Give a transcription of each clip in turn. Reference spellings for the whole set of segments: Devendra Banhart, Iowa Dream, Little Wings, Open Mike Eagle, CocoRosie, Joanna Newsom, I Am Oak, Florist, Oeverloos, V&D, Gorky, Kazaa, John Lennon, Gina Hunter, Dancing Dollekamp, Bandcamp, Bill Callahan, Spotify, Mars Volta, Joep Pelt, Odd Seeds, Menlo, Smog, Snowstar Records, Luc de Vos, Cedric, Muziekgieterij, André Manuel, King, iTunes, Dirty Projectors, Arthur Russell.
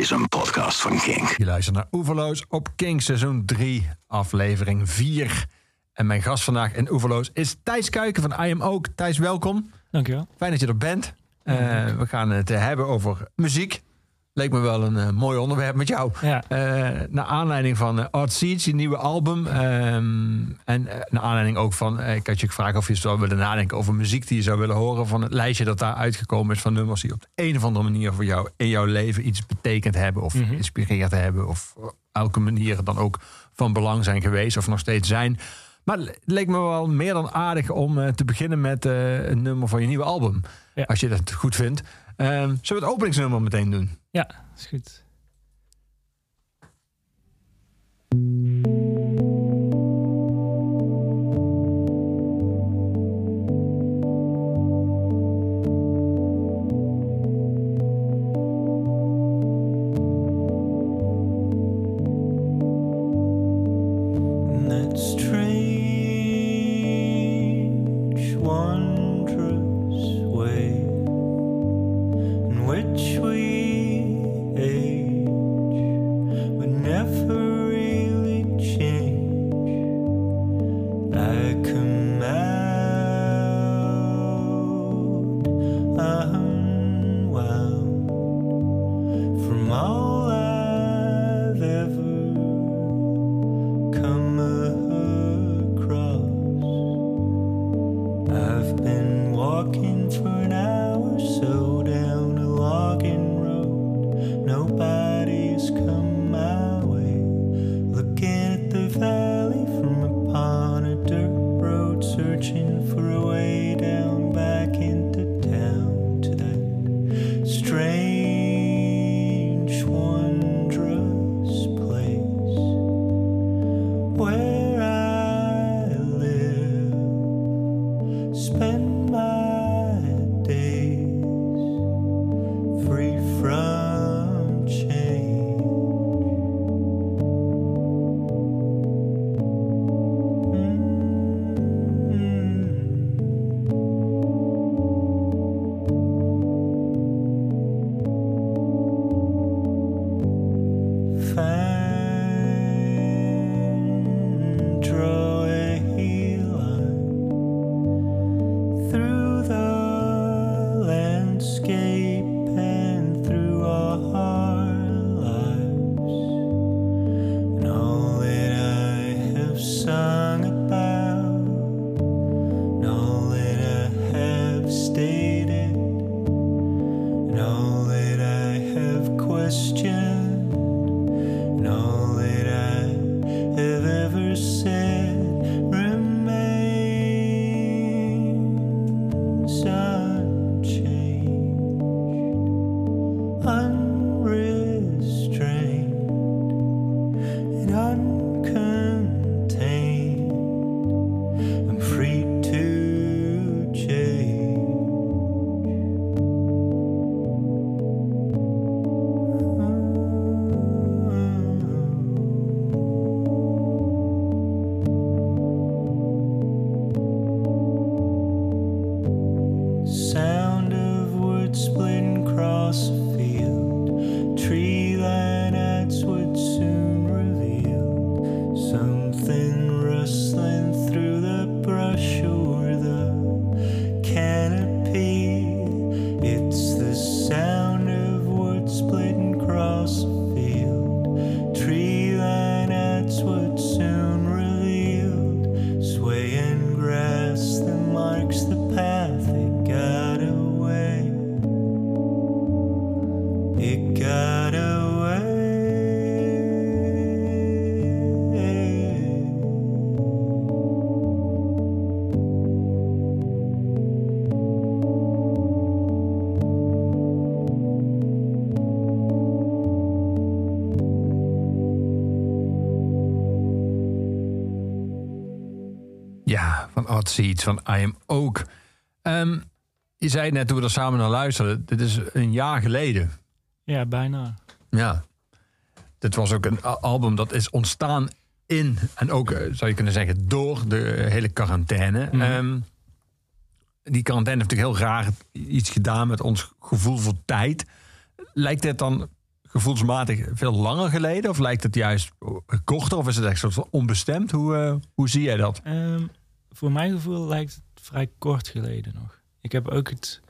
is een podcast van King. Je luistert naar Oeverloos op King, seizoen 3, aflevering 4. En mijn gast vandaag in Oeverloos is Thijs Kuiken van I Am Oak. Thijs, welkom. Dankjewel. Fijn dat je er bent. We gaan het hebben over muziek. Leek me wel een mooi onderwerp met jou. Ja. Naar aanleiding van Odd Seeds, je nieuwe album. En naar aanleiding ook van... ik had je gevraagd of je zou willen nadenken over muziek die je zou willen horen. Van het lijstje dat daar uitgekomen is van nummers die op de een of andere manier voor jou in jouw leven iets betekend hebben. Of geïnspireerd hebben. Of op elke manier dan ook van belang zijn geweest. Of nog steeds zijn. Maar het leek me wel meer dan aardig om te beginnen met een nummer van je nieuwe album. Ja. Als je dat goed vindt. Zullen we het openingsnummer meteen doen? Ja, is goed. Odd Seeds van I Am Oak. Je zei net toen we er samen naar luisterden, dit is een jaar geleden. Ja, bijna. Ja. Dit was ook een album dat is ontstaan in, en ook zou je kunnen zeggen, door de hele quarantaine. Mm. Die quarantaine heeft natuurlijk heel raar iets gedaan met ons gevoel voor tijd. Lijkt dit dan gevoelsmatig veel langer geleden? Of lijkt het juist korter? Of is het echt soort van onbestemd? Hoe zie jij dat? Voor mijn gevoel lijkt het vrij kort geleden nog. Ik heb ook het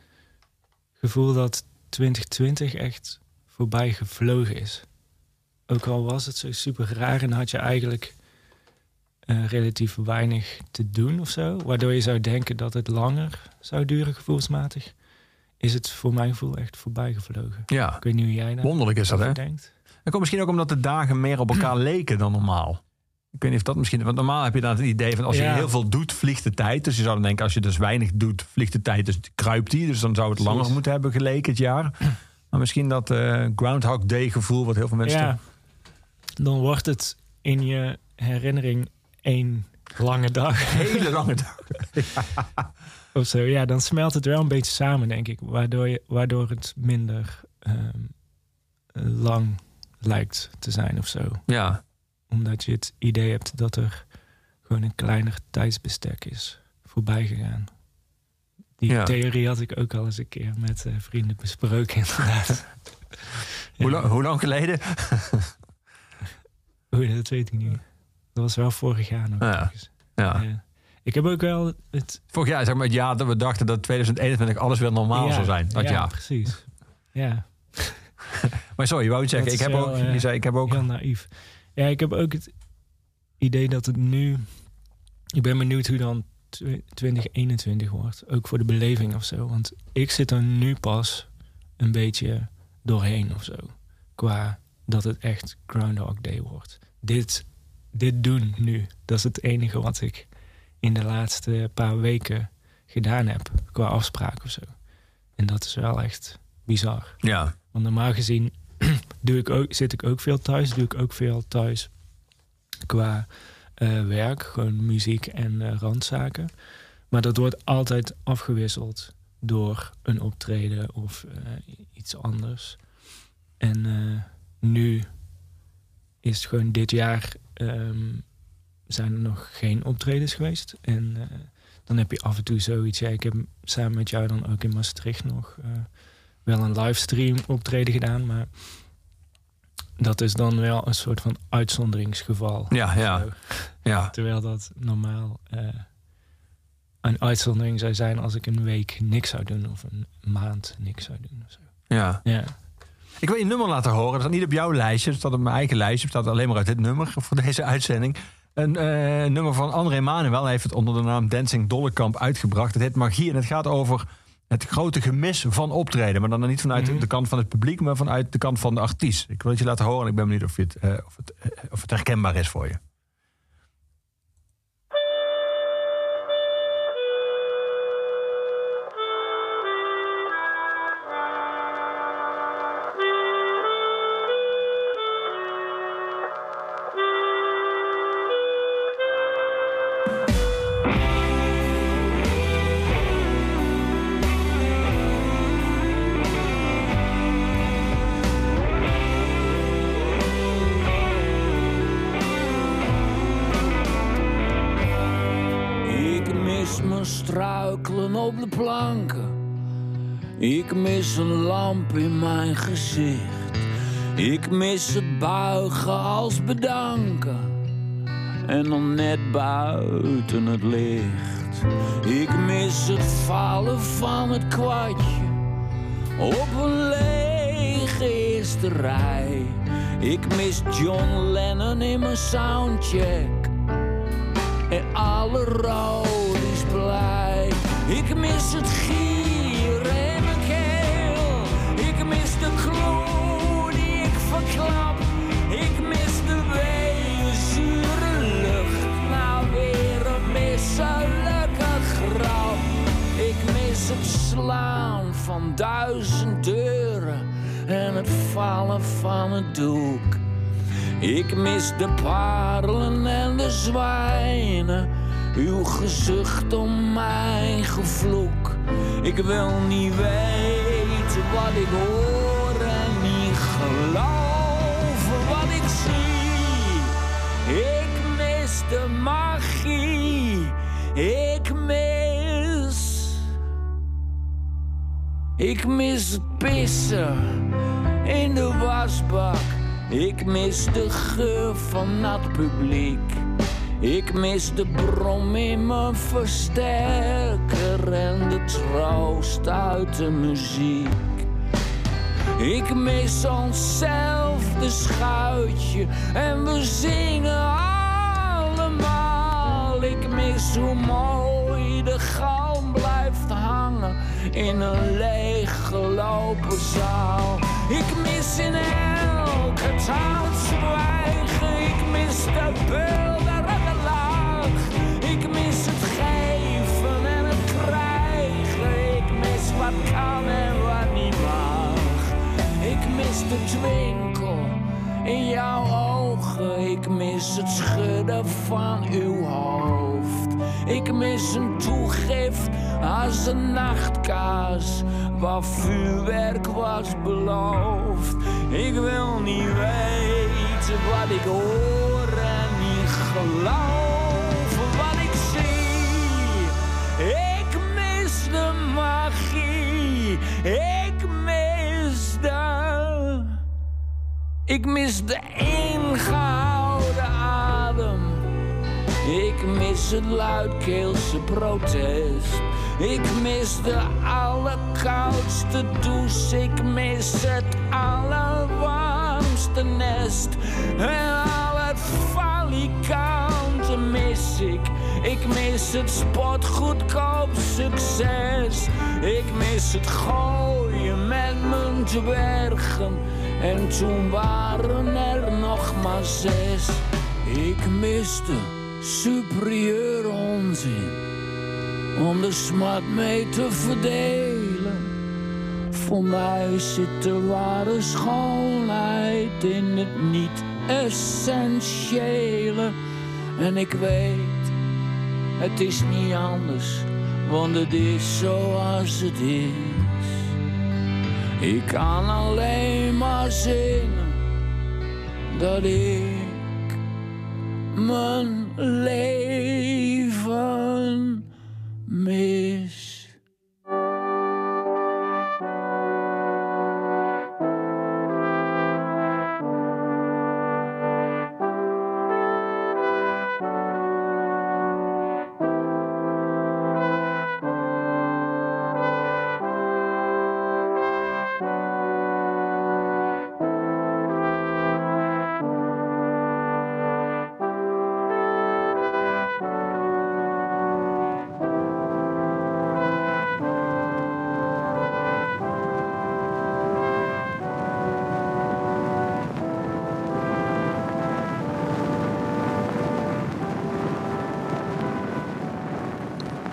gevoel dat 2020 echt voorbij gevlogen is. Ook al was het zo super raar en had je eigenlijk relatief weinig te doen of zo. Waardoor je zou denken dat het langer zou duren gevoelsmatig. Is het voor mijn gevoel echt voorbij gevlogen. Ja. Ik weet niet hoe jij daar wonderlijk is dat, hè? Denkt. Dat komt misschien ook omdat de dagen meer op elkaar leken dan normaal. Ik weet niet of dat misschien... Want normaal heb je dan het idee van als je heel veel doet, vliegt de tijd. Dus je zou dan denken, als je dus weinig doet, vliegt de tijd. Dus kruipt die. Dus dan zou het langer moeten hebben geleken het jaar. Maar misschien dat Groundhog Day gevoel wat heel veel mensen... Ja, dan wordt het in je herinnering één lange dag. Hele lange dag. Ja. Of zo, ja, dan smelt het wel een beetje samen, denk ik. Waardoor het minder lang lijkt te zijn of zo. Ja. Omdat je het idee hebt dat er gewoon een kleiner tijdsbestek is voorbij gegaan. Die theorie had ik ook al eens een keer met vrienden besproken, inderdaad. Hoe lang geleden? Dat weet ik niet. Dat was wel vorig jaar nog. Ja. Ik heb ook wel het... Vorig jaar, zeg maar, het jaar dat we dachten dat 2021 alles weer normaal zou zijn. Dat jaar. Precies. Ja. Maar sorry, je wou het zeggen. Ik heb wel, ook... je zei, ik heb ook... Heel naïef. Ja, ik heb ook het idee dat het nu... Ik ben benieuwd hoe dan 2021 wordt. Ook voor de beleving of zo. Want ik zit er nu pas een beetje doorheen of zo. Qua dat het echt Groundhog Day wordt. Dit doen nu. Dat is het enige wat ik... in de laatste paar weken gedaan heb. Qua afspraak of zo. En dat is wel echt bizar. Ja. Want normaal gezien zit ik ook veel thuis. Qua werk. Gewoon muziek en randzaken. Maar dat wordt altijd afgewisseld door een optreden of iets anders. En nu is het gewoon dit jaar... zijn er nog geen optredens geweest. En dan heb je af en toe zoiets. Ja, ik heb samen met jou dan ook in Maastricht nog wel een livestream optreden gedaan. Maar dat is dan wel een soort van uitzonderingsgeval. Ja. Terwijl dat normaal een uitzondering zou zijn als ik een week niks zou doen. Of een maand niks zou doen. Of zo. Ja. Ik wil je nummer laten horen. Dat staat niet op jouw lijstje. Dat staat op mijn eigen lijstje. Dat staat alleen maar uit dit nummer voor deze uitzending. Een nummer van André Manuel. Hij heeft het onder de naam Dancing Dollekamp uitgebracht. Het heet Magie en het gaat over het grote gemis van optreden. Maar dan niet vanuit de kant van het publiek, maar vanuit de kant van de artiest. Ik wil het je laten horen en ik ben benieuwd of, het herkenbaar is voor je. Op de planken. Ik mis een lamp in mijn gezicht. Ik mis het buigen als bedanken. En dan net buiten het licht. Ik mis het vallen van het kwartje. Op een lege eerste rij. Ik mis John Lennon in mijn soundcheck. En alle rood is blij. Ik mis het gieren in mijn keel. Ik mis de kloon die ik verklap. Ik mis de weerzure lucht. Nou weer een misselijke grap. Ik mis het slaan van 1000 deuren. En het vallen van het doek. Ik mis de parelen en de zwijnen. Uw gezucht om mijn gevloek. Ik wil niet weten wat ik hoor en niet geloven wat ik zie. Ik mis de magie. Ik mis het pissen in de wasbak. Ik mis de geur van het publiek. Ik mis de brom in mijn versterker en de troost uit de muziek. Ik mis onszelf, de schuitje, en we zingen allemaal. Ik mis hoe mooi de galm blijft hangen in een leeggelopen zaal. Ik mis in elke taal zwijgen. Ik mis de beelden en de lach. Ik mis het geven en het krijgen. Ik mis wat kan en wat niet mag. Ik mis de twinkel in jouw ogen. Ik mis het schudden van uw hoofd. Ik mis een toegift als een nachtkaas waar vuurwerk was beloofd. Ik wil niet weten wat ik hoor en niet geloven wat ik zie. Ik mis de magie. Ik mis de ingehouden adem. Ik mis het luidkeelse protest. Ik mis de allerkoudste douche. Ik mis het allerwarmste nest. En al het falikant mis ik. Ik mis het spotgoedkoop succes. Ik mis het gooien met mijn dwergen. En toen waren er nog maar 6. Ik miste superieur onzin om de smaak mee te verdelen. Voor mij zit de ware schoonheid in het niet-essentiële. En ik weet, het is niet anders, want het is zoals het is. Ik kan alleen maar zingen dat ik mijn leven mis.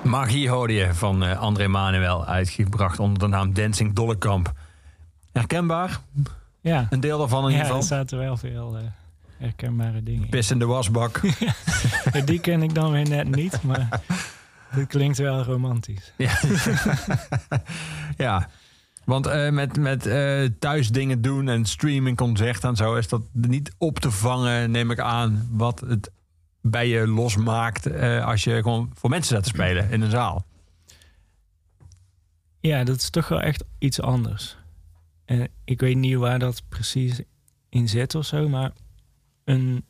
Magie hoorde je van André Manuel, uitgebracht onder de naam Dancing Dollekamp. Herkenbaar? Ja. Een deel daarvan in ieder geval? Ja, er zaten wel veel herkenbare dingen. Pis in de wasbak. Ja, die ken ik dan weer net niet, maar dat klinkt wel romantisch. Ja, ja. Want met thuis dingen doen en streaming concert en zo is dat niet op te vangen, neem ik aan, wat het bij je losmaakt als je gewoon voor mensen staat te spelen in een zaal. Ja, dat is toch wel echt iets anders. En ik weet niet waar dat precies in zit of zo, maar een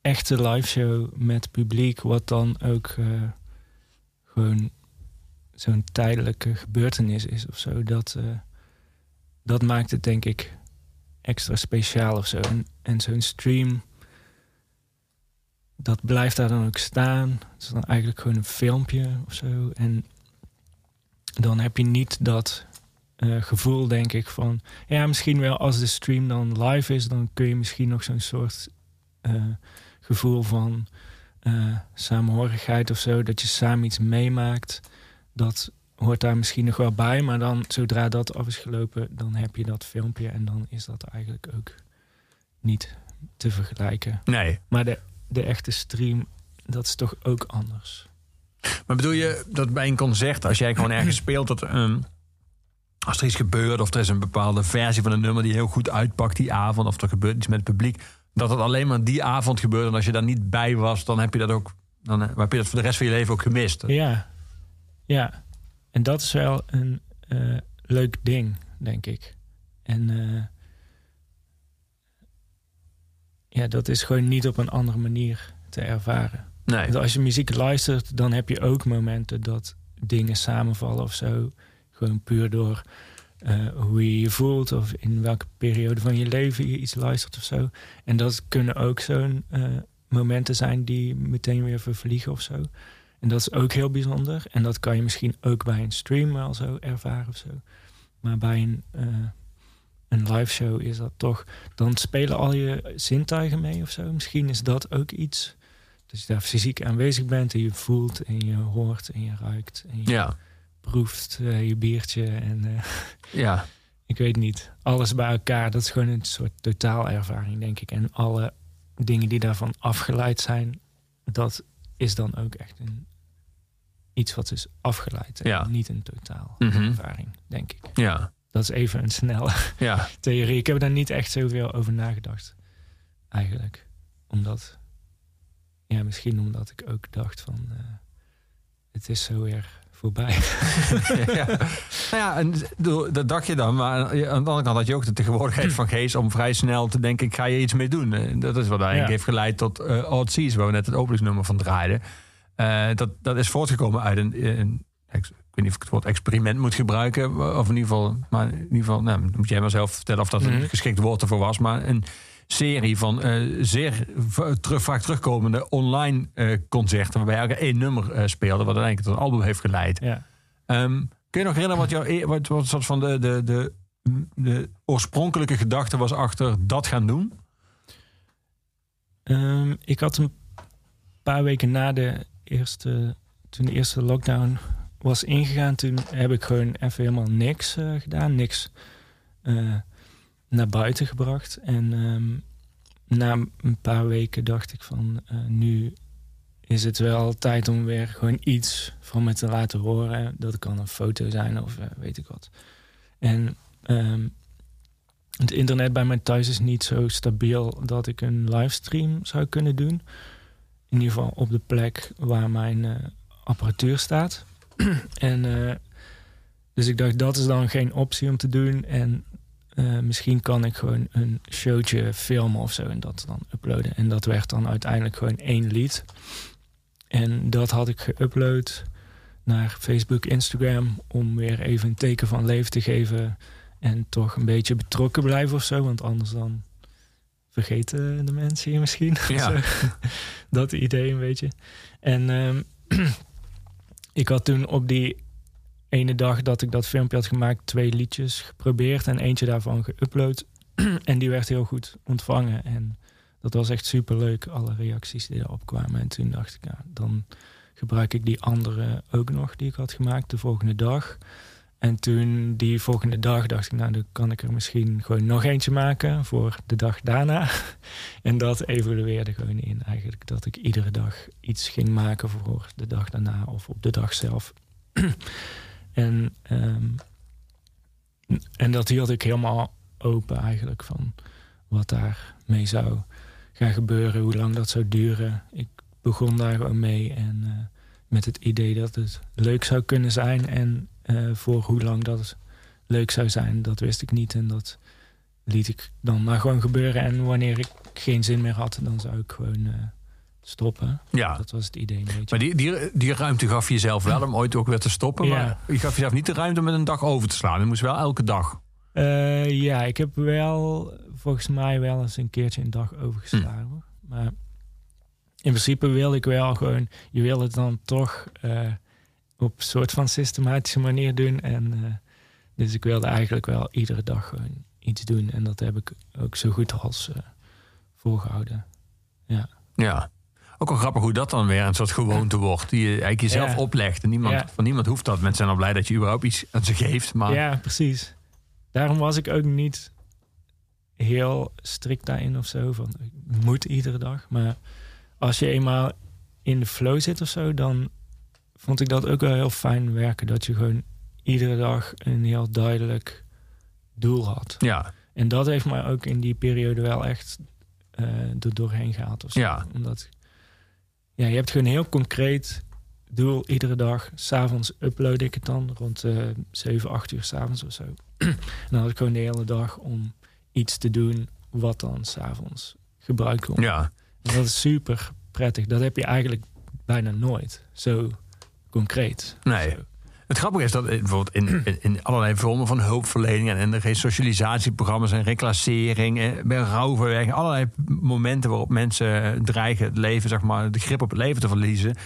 echte live show met publiek, wat dan ook gewoon zo'n tijdelijke gebeurtenis is of zo, dat maakt het denk ik extra speciaal of zo. En zo'n stream, dat blijft daar dan ook staan. Het is dan eigenlijk gewoon een filmpje of zo. En dan heb je niet dat gevoel, denk ik, van... Ja, misschien wel als de stream dan live is... dan kun je misschien nog zo'n soort gevoel van samenhorigheid of zo... dat je samen iets meemaakt. Dat hoort daar misschien nog wel bij. Maar dan, zodra dat af is gelopen, dan heb je dat filmpje... en dan is dat eigenlijk ook niet te vergelijken. Nee. Maar de echte stream, dat is toch ook anders. Maar bedoel je dat bij een concert, als jij gewoon ergens speelt... dat als er iets gebeurt of er is een bepaalde versie van een nummer... die heel goed uitpakt die avond, of er gebeurt iets met het publiek... dat het alleen maar die avond gebeurt en als je daar niet bij was... dan heb je dat ook, dan heb je dat voor de rest van je leven ook gemist. Ja, ja. En dat is wel een leuk ding, denk ik. En ja, dat is gewoon niet op een andere manier te ervaren. Nee. Want als je muziek luistert, dan heb je ook momenten dat dingen samenvallen of zo. Gewoon puur door hoe je je voelt of in welke periode van je leven je iets luistert of zo. En dat kunnen ook zo'n momenten zijn die meteen weer vervliegen of zo. En dat is ook heel bijzonder. En dat kan je misschien ook bij een stream wel zo ervaren of zo. Maar bij een live show is dat toch... Dan spelen al je zintuigen mee of zo. Misschien is dat ook iets. Dus je daar fysiek aanwezig bent en je voelt en je hoort en je ruikt. En je proeft je biertje en ik weet niet. Alles bij elkaar, dat is gewoon een soort totaalervaring, denk ik. En alle dingen die daarvan afgeleid zijn, dat is dan ook echt iets wat is afgeleid. En niet een totaal ervaring, denk ik. Ja. Dat is even een snelle theorie. Ik heb daar niet echt zoveel over nagedacht, eigenlijk. Misschien omdat ik ook dacht van... het is zo weer voorbij. En dat dacht je dan. Maar aan de andere kant had je ook de tegenwoordigheid van geest... om vrij snel te denken, ik ga je iets mee doen. Dat is wat eigenlijk heeft geleid tot Odd Seeds... waar we net het openingsnummer van draaiden. Dat is voortgekomen uit een ik weet niet of ik het woord experiment moet gebruiken. Of in ieder geval... Maar in ieder geval, nou, moet jij maar zelf vertellen... of dat een geschikt woord ervoor was. Maar een serie van vaak terugkomende online concerten... waarbij elke één nummer speelde... wat uiteindelijk tot een album heeft geleid. Ja. Kun je nog herinneren wat soort van de oorspronkelijke gedachte was... achter dat gaan doen? Ik had een paar weken na toen de eerste lockdown... was ingegaan, toen heb ik gewoon even helemaal niks gedaan. Niks naar buiten gebracht. En na een paar weken dacht ik van... nu is het wel tijd om weer gewoon iets van me te laten horen. Dat kan een foto zijn of weet ik wat. En het internet bij mij thuis is niet zo stabiel... dat ik een livestream zou kunnen doen. In ieder geval op de plek waar mijn apparatuur staat... En dus ik dacht, dat is dan geen optie om te doen. En misschien kan ik gewoon een showtje filmen of zo en dat dan uploaden. En dat werd dan uiteindelijk gewoon 1 lied. En dat had ik geüpload naar Facebook, Instagram... om weer even een teken van leven te geven... en toch een beetje betrokken blijven of zo. Want anders dan vergeten de mensen hier misschien. Ja. Dat idee een beetje. En... ik had toen op die ene dag dat ik dat filmpje had gemaakt... 2 liedjes geprobeerd en eentje daarvan geüpload. En die werd heel goed ontvangen. En dat was echt superleuk, alle reacties die erop kwamen. En toen dacht ik, nou, dan gebruik ik die andere ook nog... die ik had gemaakt de volgende dag. En toen die volgende dag dacht ik... nou, dan kan ik er misschien gewoon nog eentje maken... voor de dag daarna. En dat evolueerde gewoon in eigenlijk... dat ik iedere dag iets ging maken voor de dag daarna... of op de dag zelf. En dat hield ik helemaal open eigenlijk... van wat daar mee zou gaan gebeuren... hoe lang dat zou duren. Ik begon daar gewoon mee... en met het idee dat het leuk zou kunnen zijn... en voor hoe lang dat leuk zou zijn, dat wist ik niet. En dat liet ik dan maar gewoon gebeuren. En wanneer ik geen zin meer had, dan zou ik gewoon stoppen. Ja. Dat was het idee een beetje. Maar die ruimte gaf je jezelf wel om ooit ook weer te stoppen. Ja. Maar je gaf jezelf niet de ruimte om met een dag over te slaan. Je moest wel elke dag. Ik heb wel volgens mij wel eens een keertje een dag overgeslagen. Maar in principe wil ik wel gewoon... Je wil het dan toch... op een soort van systematische manier doen. En, dus ik wilde eigenlijk wel iedere dag gewoon iets doen. En dat heb ik ook zo goed als volgehouden. Ja. Ja, ook wel grappig hoe dat dan weer een soort gewoonte wordt. Die je eigenlijk jezelf oplegt. En van niemand hoeft dat. Mensen zijn al blij dat je überhaupt iets aan ze geeft. Maar... Ja, precies. Daarom was ik ook niet heel strikt daarin of zo. Van, ik moet iedere dag. Maar als je eenmaal in de flow zit of zo, dan... vond ik dat ook wel heel fijn werken. Dat je gewoon iedere dag een heel duidelijk doel had. Ja. En dat heeft mij ook in die periode wel echt er doorheen gehaald. Ja. Omdat je hebt gewoon een heel concreet doel iedere dag. 's Avonds upload ik het dan rond 7, 8 uur 's avonds of zo. En dan had ik gewoon de hele dag om iets te doen wat dan 's avonds gebruiken. Ja. En dat is super prettig. Dat heb je eigenlijk bijna nooit. Zo concreet. Nee. Zo. Het grappige is dat bijvoorbeeld in allerlei vormen van hulpverlening en socialisatieprogramma's en reclassering, bij rouwverwerking, allerlei momenten waarop mensen dreigen het leven, zeg maar, de grip op het leven te verliezen,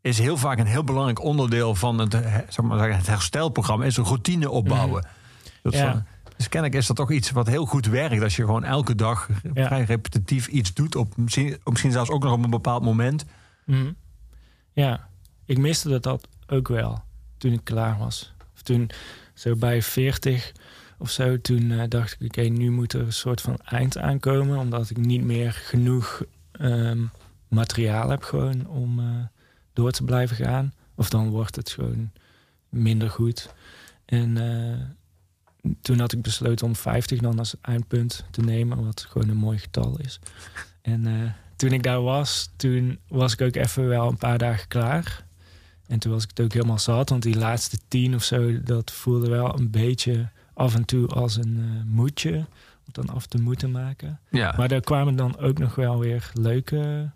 is heel vaak een heel belangrijk onderdeel van het, zeg maar, het herstelprogramma, is een routine opbouwen. Ja. Dus kennelijk is dat toch iets wat heel goed werkt, als je gewoon elke dag vrij repetitief iets doet, misschien zelfs ook nog op een bepaald moment. Mm. Ja, ik miste dat ook wel. Toen ik klaar was. Of toen zo bij 40 of zo. Toen dacht ik, oké, nu moet er een soort van eind aankomen. Omdat ik niet meer genoeg materiaal heb gewoon om door te blijven gaan. Of dan wordt het gewoon minder goed. En toen had ik besloten om 50 dan als eindpunt te nemen. Wat gewoon een mooi getal is. En toen ik daar was, toen was ik ook even wel een paar dagen klaar. En toen was ik het ook helemaal zat, want die laatste 10 of zo, dat voelde wel een beetje af en toe als een moedje. Om dan af te moeten maken. Ja. Maar daar kwamen dan ook nog wel weer leuke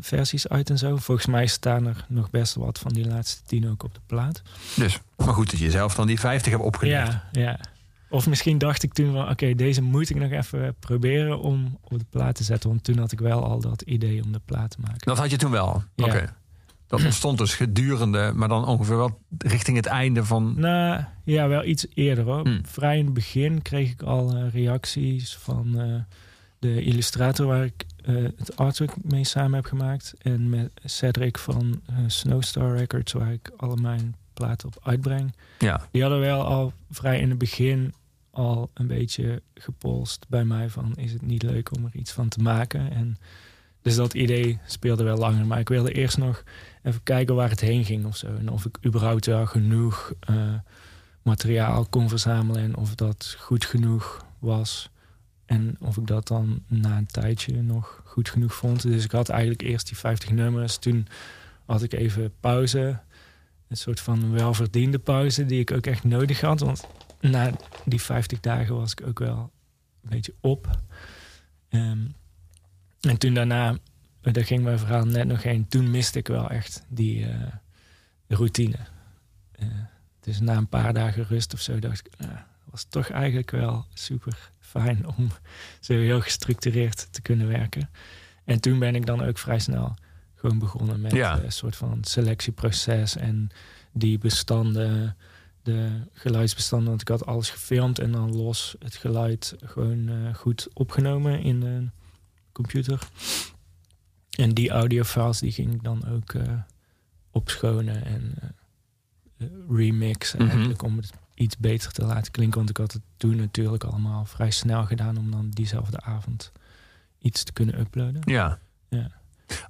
versies uit en zo. Volgens mij staan er nog best wat van die laatste 10 ook op de plaat. Dus, maar goed dat je zelf dan die 50 hebt opgelegd. Ja, ja. Of misschien dacht ik toen van, oké, deze moet ik nog even proberen om op de plaat te zetten. Want toen had ik wel al dat idee om de plaat te maken. Dat had je toen wel? Ja. Oké. Dat ontstond dus gedurende, maar dan ongeveer wel richting het einde van... Nou, ja, wel iets eerder hoor. Vrij in het begin kreeg ik al reacties van de illustrator waar ik het artwork mee samen heb gemaakt. En met Cedric van Snowstar Records, waar ik alle mijn platen op uitbreng. Ja. Die hadden wel al vrij in het begin al een beetje gepolst bij mij van... is het niet leuk om er iets van te maken? En... Dus dat idee speelde wel langer. Maar ik wilde eerst nog even kijken waar het heen ging of zo. En of ik überhaupt wel genoeg materiaal kon verzamelen. En of dat goed genoeg was. En of ik dat dan na een tijdje nog goed genoeg vond. Dus ik had eigenlijk eerst die 50 nummers. Toen had ik even pauze. Een soort van welverdiende pauze die ik ook echt nodig had. Want na die 50 dagen was ik ook wel een beetje op. En toen daarna, daar ging mijn verhaal net nog heen... toen miste ik wel echt die routine. Dus na een paar dagen rust of zo dacht ik... nou, was toch eigenlijk wel super fijn om zo heel gestructureerd te kunnen werken. En toen ben ik dan ook vrij snel gewoon begonnen met een soort van selectieproces... en die bestanden, de geluidsbestanden... want ik had alles gefilmd en dan los het geluid gewoon goed opgenomen in de... computer. En die audiofiles die ging ik dan ook opschonen en remixen. Eigenlijk om het iets beter te laten klinken. Want ik had het toen natuurlijk allemaal vrij snel gedaan om dan diezelfde avond iets te kunnen uploaden. Ja. Ja.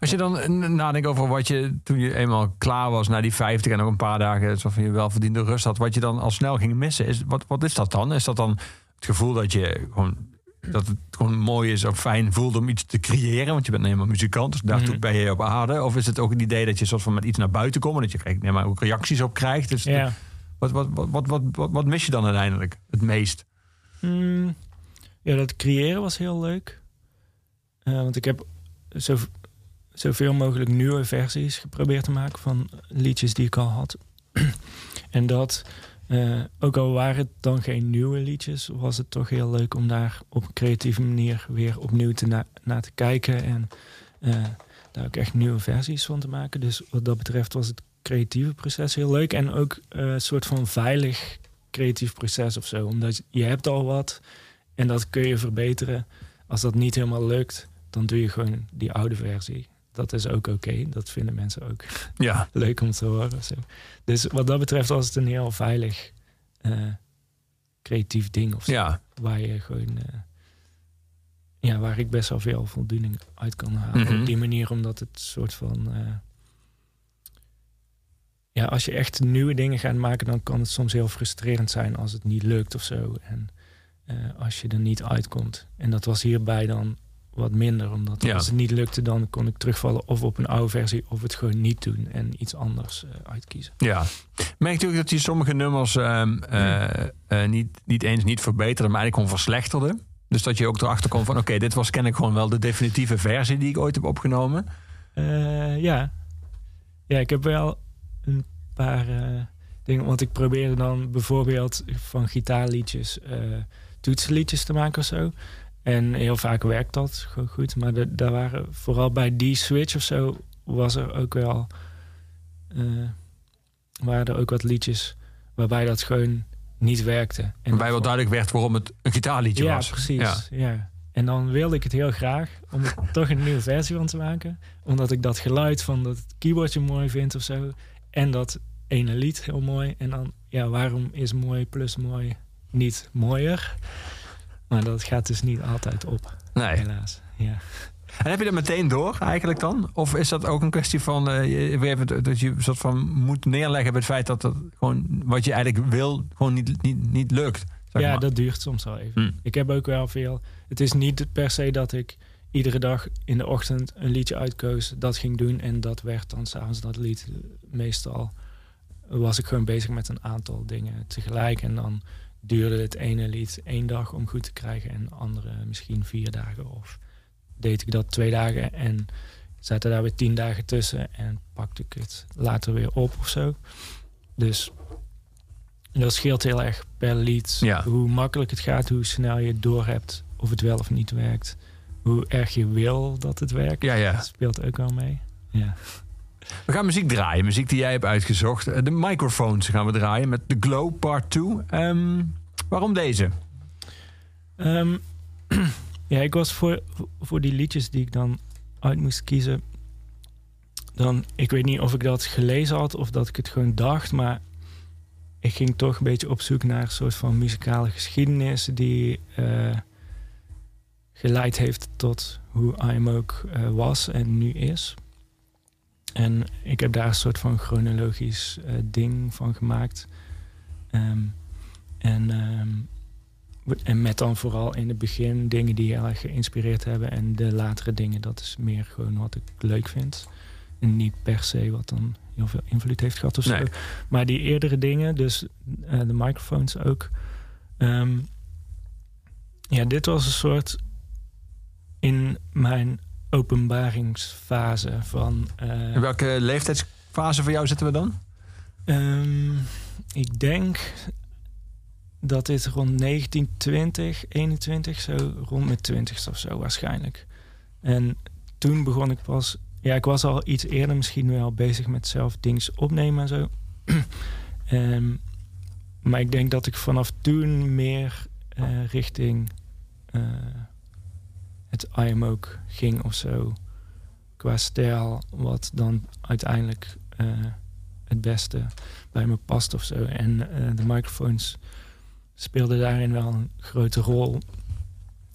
Als je dan nadenkt over wat je toen je eenmaal klaar was na die 50 en nog een paar dagen alsof je wel verdiende rust had, wat je dan al snel ging missen, is wat is dat dan? Is dat dan het gevoel dat je gewoon... dat het gewoon mooi is of fijn voelt om iets te creëren. Want je bent helemaal muzikant, dus daartoe ben je op aarde. Of is het ook het idee dat je soort van met iets naar buiten komt... en dat je maar ook reacties op krijgt? Dus wat mis je dan uiteindelijk het meest? Ja, dat creëren was heel leuk. Want ik heb zoveel mogelijk nieuwe versies geprobeerd te maken... van liedjes die ik al had. En dat... ook al waren het dan geen nieuwe liedjes... was het toch heel leuk om daar op een creatieve manier... weer opnieuw naar te kijken... en daar ook echt nieuwe versies van te maken. Dus wat dat betreft was het creatieve proces heel leuk. En ook een soort van veilig creatief proces of zo. Omdat je hebt al wat en dat kun je verbeteren. Als dat niet helemaal lukt, dan doe je gewoon die oude versie. Dat is ook oké. Dat vinden mensen ook leuk om te horen. Zo. Dus wat dat betreft was het een heel veilig creatief ding. Of zo, waar je gewoon... waar ik best wel veel voldoening uit kan halen. Op die manier, omdat het soort van... als je echt nieuwe dingen gaat maken... dan kan het soms heel frustrerend zijn als het niet lukt of zo. En als je er niet uitkomt. En dat was hierbij dan... wat minder, omdat als het niet lukte... dan kon ik terugvallen of op een oude versie... of het gewoon niet doen en iets anders uitkiezen. Ja. Merk je ook dat je sommige nummers... niet eens verbeterde, maar eigenlijk gewoon verslechterde? Dus dat je ook erachter komt van oké, dit was kennelijk gewoon wel de definitieve versie die ik ooit heb opgenomen. Ja, ik heb wel een paar dingen. Want ik probeerde dan bijvoorbeeld van gitaarliedjes toetsenliedjes te maken of zo. En heel vaak werkt dat gewoon goed. Maar daar waren vooral bij die switch of zo was er ook wel... waren er ook wat liedjes waarbij dat gewoon niet werkte. En waarbij wel duidelijk werd waarom het een gitaarliedje was. Precies, ja, precies. Ja. En dan wilde ik het heel graag om er toch een nieuwe versie van te maken. Omdat ik dat geluid van dat keyboardje mooi vind of zo. En dat ene lied heel mooi. En dan, ja, waarom is mooi plus mooi niet mooier? Maar dat gaat dus niet altijd op. Nee. Helaas, ja. En heb je dat meteen door eigenlijk dan? Of is dat ook een kwestie van... dat je soort van moet neerleggen bij het feit dat gewoon wat je eigenlijk wil gewoon niet lukt? Ja, maar dat duurt soms wel even. Ik heb ook wel veel... Het is niet per se dat ik iedere dag in de ochtend een liedje uitkoos, dat ging doen en dat werd dan s'avonds dat lied. Meestal was ik gewoon bezig met een aantal dingen tegelijk. En dan duurde het ene lied 1 dag om goed te krijgen en andere misschien 4 dagen. Of deed ik dat 2 dagen en zaten daar weer 10 dagen tussen en pakte ik het later weer op of zo. Dus dat scheelt heel erg per lied. Ja. Hoe makkelijk het gaat, hoe snel je het doorhebt of het wel of niet werkt. Hoe erg je wil dat het werkt. Ja, ja. Dat speelt ook wel mee. Ja. We gaan muziek draaien. Muziek die jij hebt uitgezocht. De Microphones gaan we draaien met The Glow Part 2. Waarom deze? Ja, ik was voor die liedjes die ik dan uit moest kiezen. Dan, ik weet niet of ik dat gelezen had of dat ik het gewoon dacht. Maar ik ging toch een beetje op zoek naar een soort van muzikale geschiedenis die... geleid heeft tot hoe I Am Oak was en nu is. En ik heb daar een soort van chronologisch ding van gemaakt. En met dan vooral in het begin dingen die heel erg geïnspireerd hebben. En de latere dingen, dat is meer gewoon wat ik leuk vind. En niet per se wat dan heel veel invloed heeft gehad of zo. Nee. Maar die eerdere dingen, dus de Microphones ook. Ja, dit was een soort... in mijn openbaringsfase van... In welke leeftijdsfase voor jou zitten we dan? Ik denk dat dit rond 1920, 21, zo rond mijn 20ste of zo waarschijnlijk. En toen begon ik pas... Ja, ik was al iets eerder misschien wel bezig met zelf dings opnemen en zo. Maar ik denk dat ik vanaf toen meer richting... het I Am Oak ging of zo. Qua stijl, wat dan uiteindelijk het beste bij me past of zo. En de Microphones speelden daarin wel een grote rol.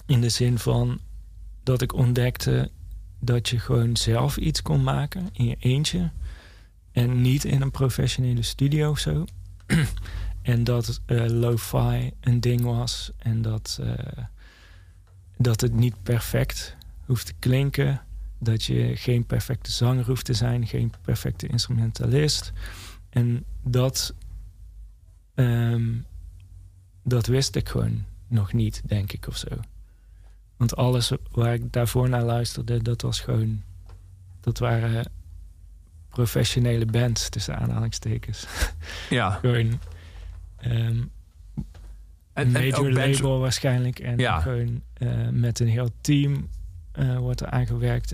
In de zin van dat ik ontdekte dat je gewoon zelf iets kon maken in je eentje. En niet in een professionele studio of zo. En dat lo-fi een ding was. En dat... dat het niet perfect hoeft te klinken. Dat je geen perfecte zanger hoeft te zijn. Geen perfecte instrumentalist. En dat wist ik gewoon nog niet, denk ik, of zo. Want alles waar ik daarvoor naar luisterde, dat was gewoon... dat waren professionele bands, tussen aanhalingstekens. Ja. Gewoon... een major label waarschijnlijk. En ja, gewoon met een heel team wordt er aangewerkt.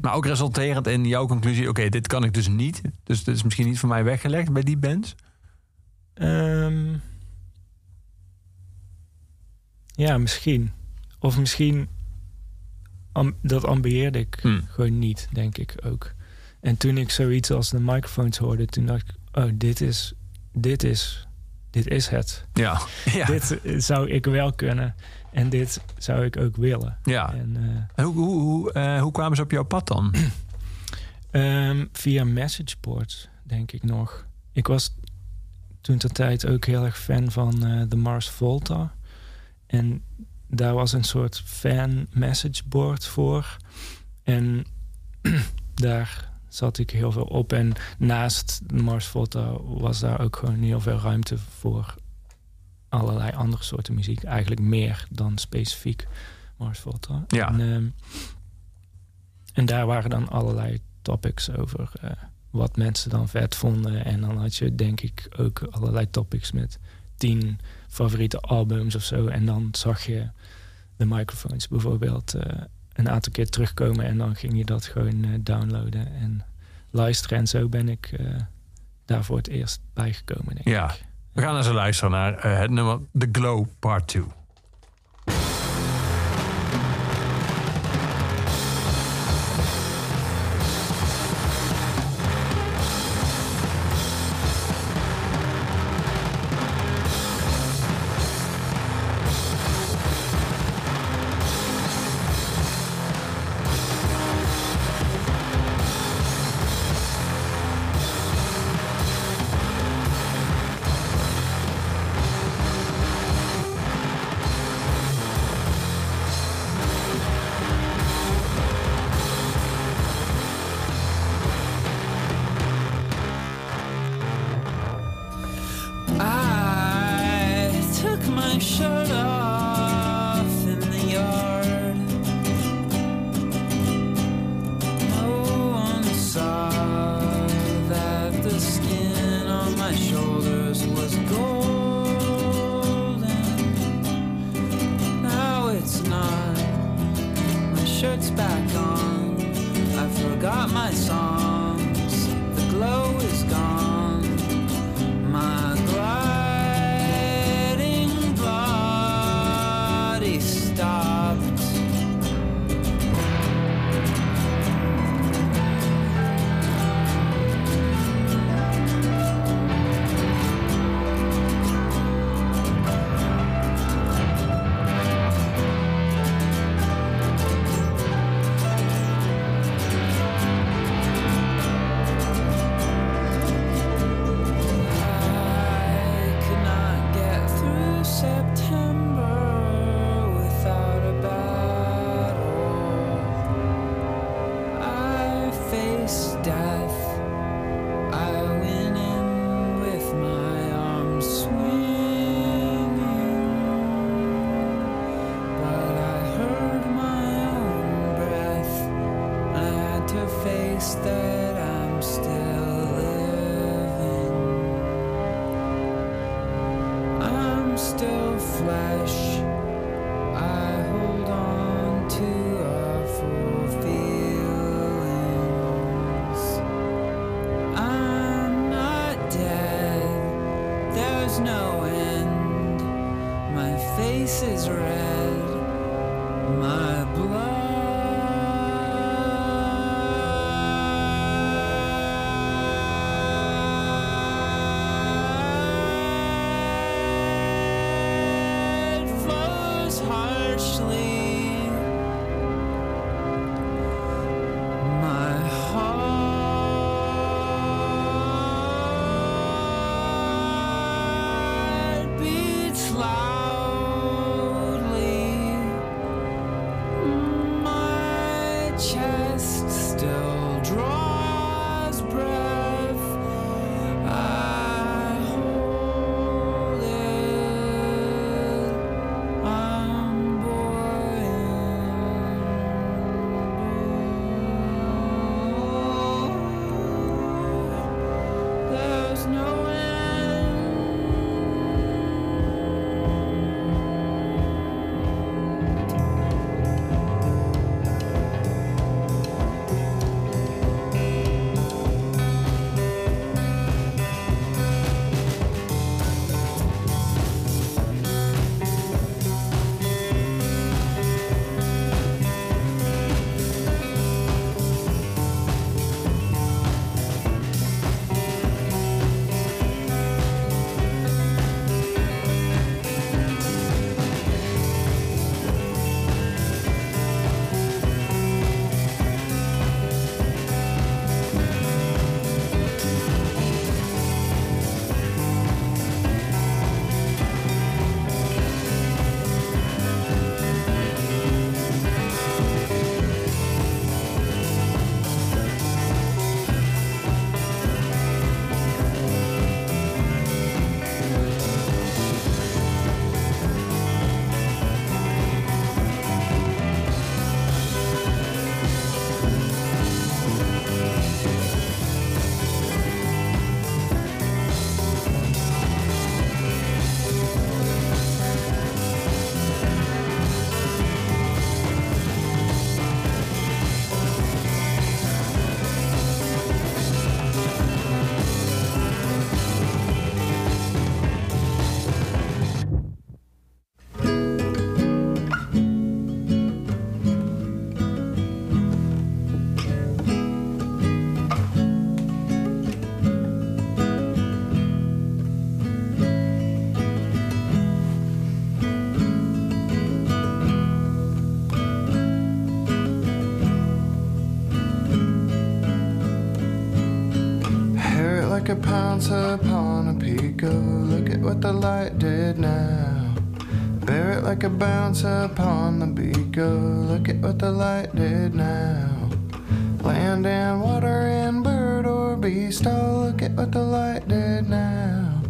Maar ook resulterend in jouw conclusie... oké, dit kan ik dus niet. Dus dit is misschien niet voor mij weggelegd bij die bands? Ja, misschien. Of misschien... dat ambieerde ik gewoon niet, denk ik ook. En toen ik zoiets als de Microphones hoorde... toen dacht ik, oh, dit is het. Ja, ja. Dit zou ik wel kunnen. En dit zou ik ook willen. Ja. En hoe kwamen ze op jouw pad dan? Via messageboards, denk ik nog. Ik was toen ter tijd ook heel erg fan van de Mars Volta. En daar was een soort fan messageboard voor. En daar... zat ik heel veel op. En naast Mars Volta was daar ook gewoon heel veel ruimte voor allerlei andere soorten muziek. Eigenlijk meer dan specifiek Mars Volta. Ja. En daar waren dan allerlei topics over wat mensen dan vet vonden. En dan had je denk ik ook allerlei topics met 10 favoriete albums of zo. En dan zag je de Microphones bijvoorbeeld een aantal keer terugkomen. En dan ging je dat gewoon downloaden en luisteren. En zo ben ik daar voor het eerst bijgekomen, denk ik. We gaan eens luisteren naar het nummer The Glow Part 2. a pounce upon a peak of look at what the light did now. Bear it like a bounce upon the beak of look at what the light did now. Land and water and bird or beast, oh look at what the light did now.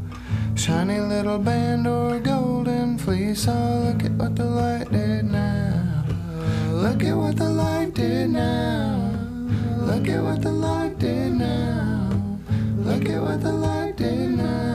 Shiny little band or golden fleece, oh look at what the light did now. Look at what the light did now. Look at what the light did now. Look at what the light did now.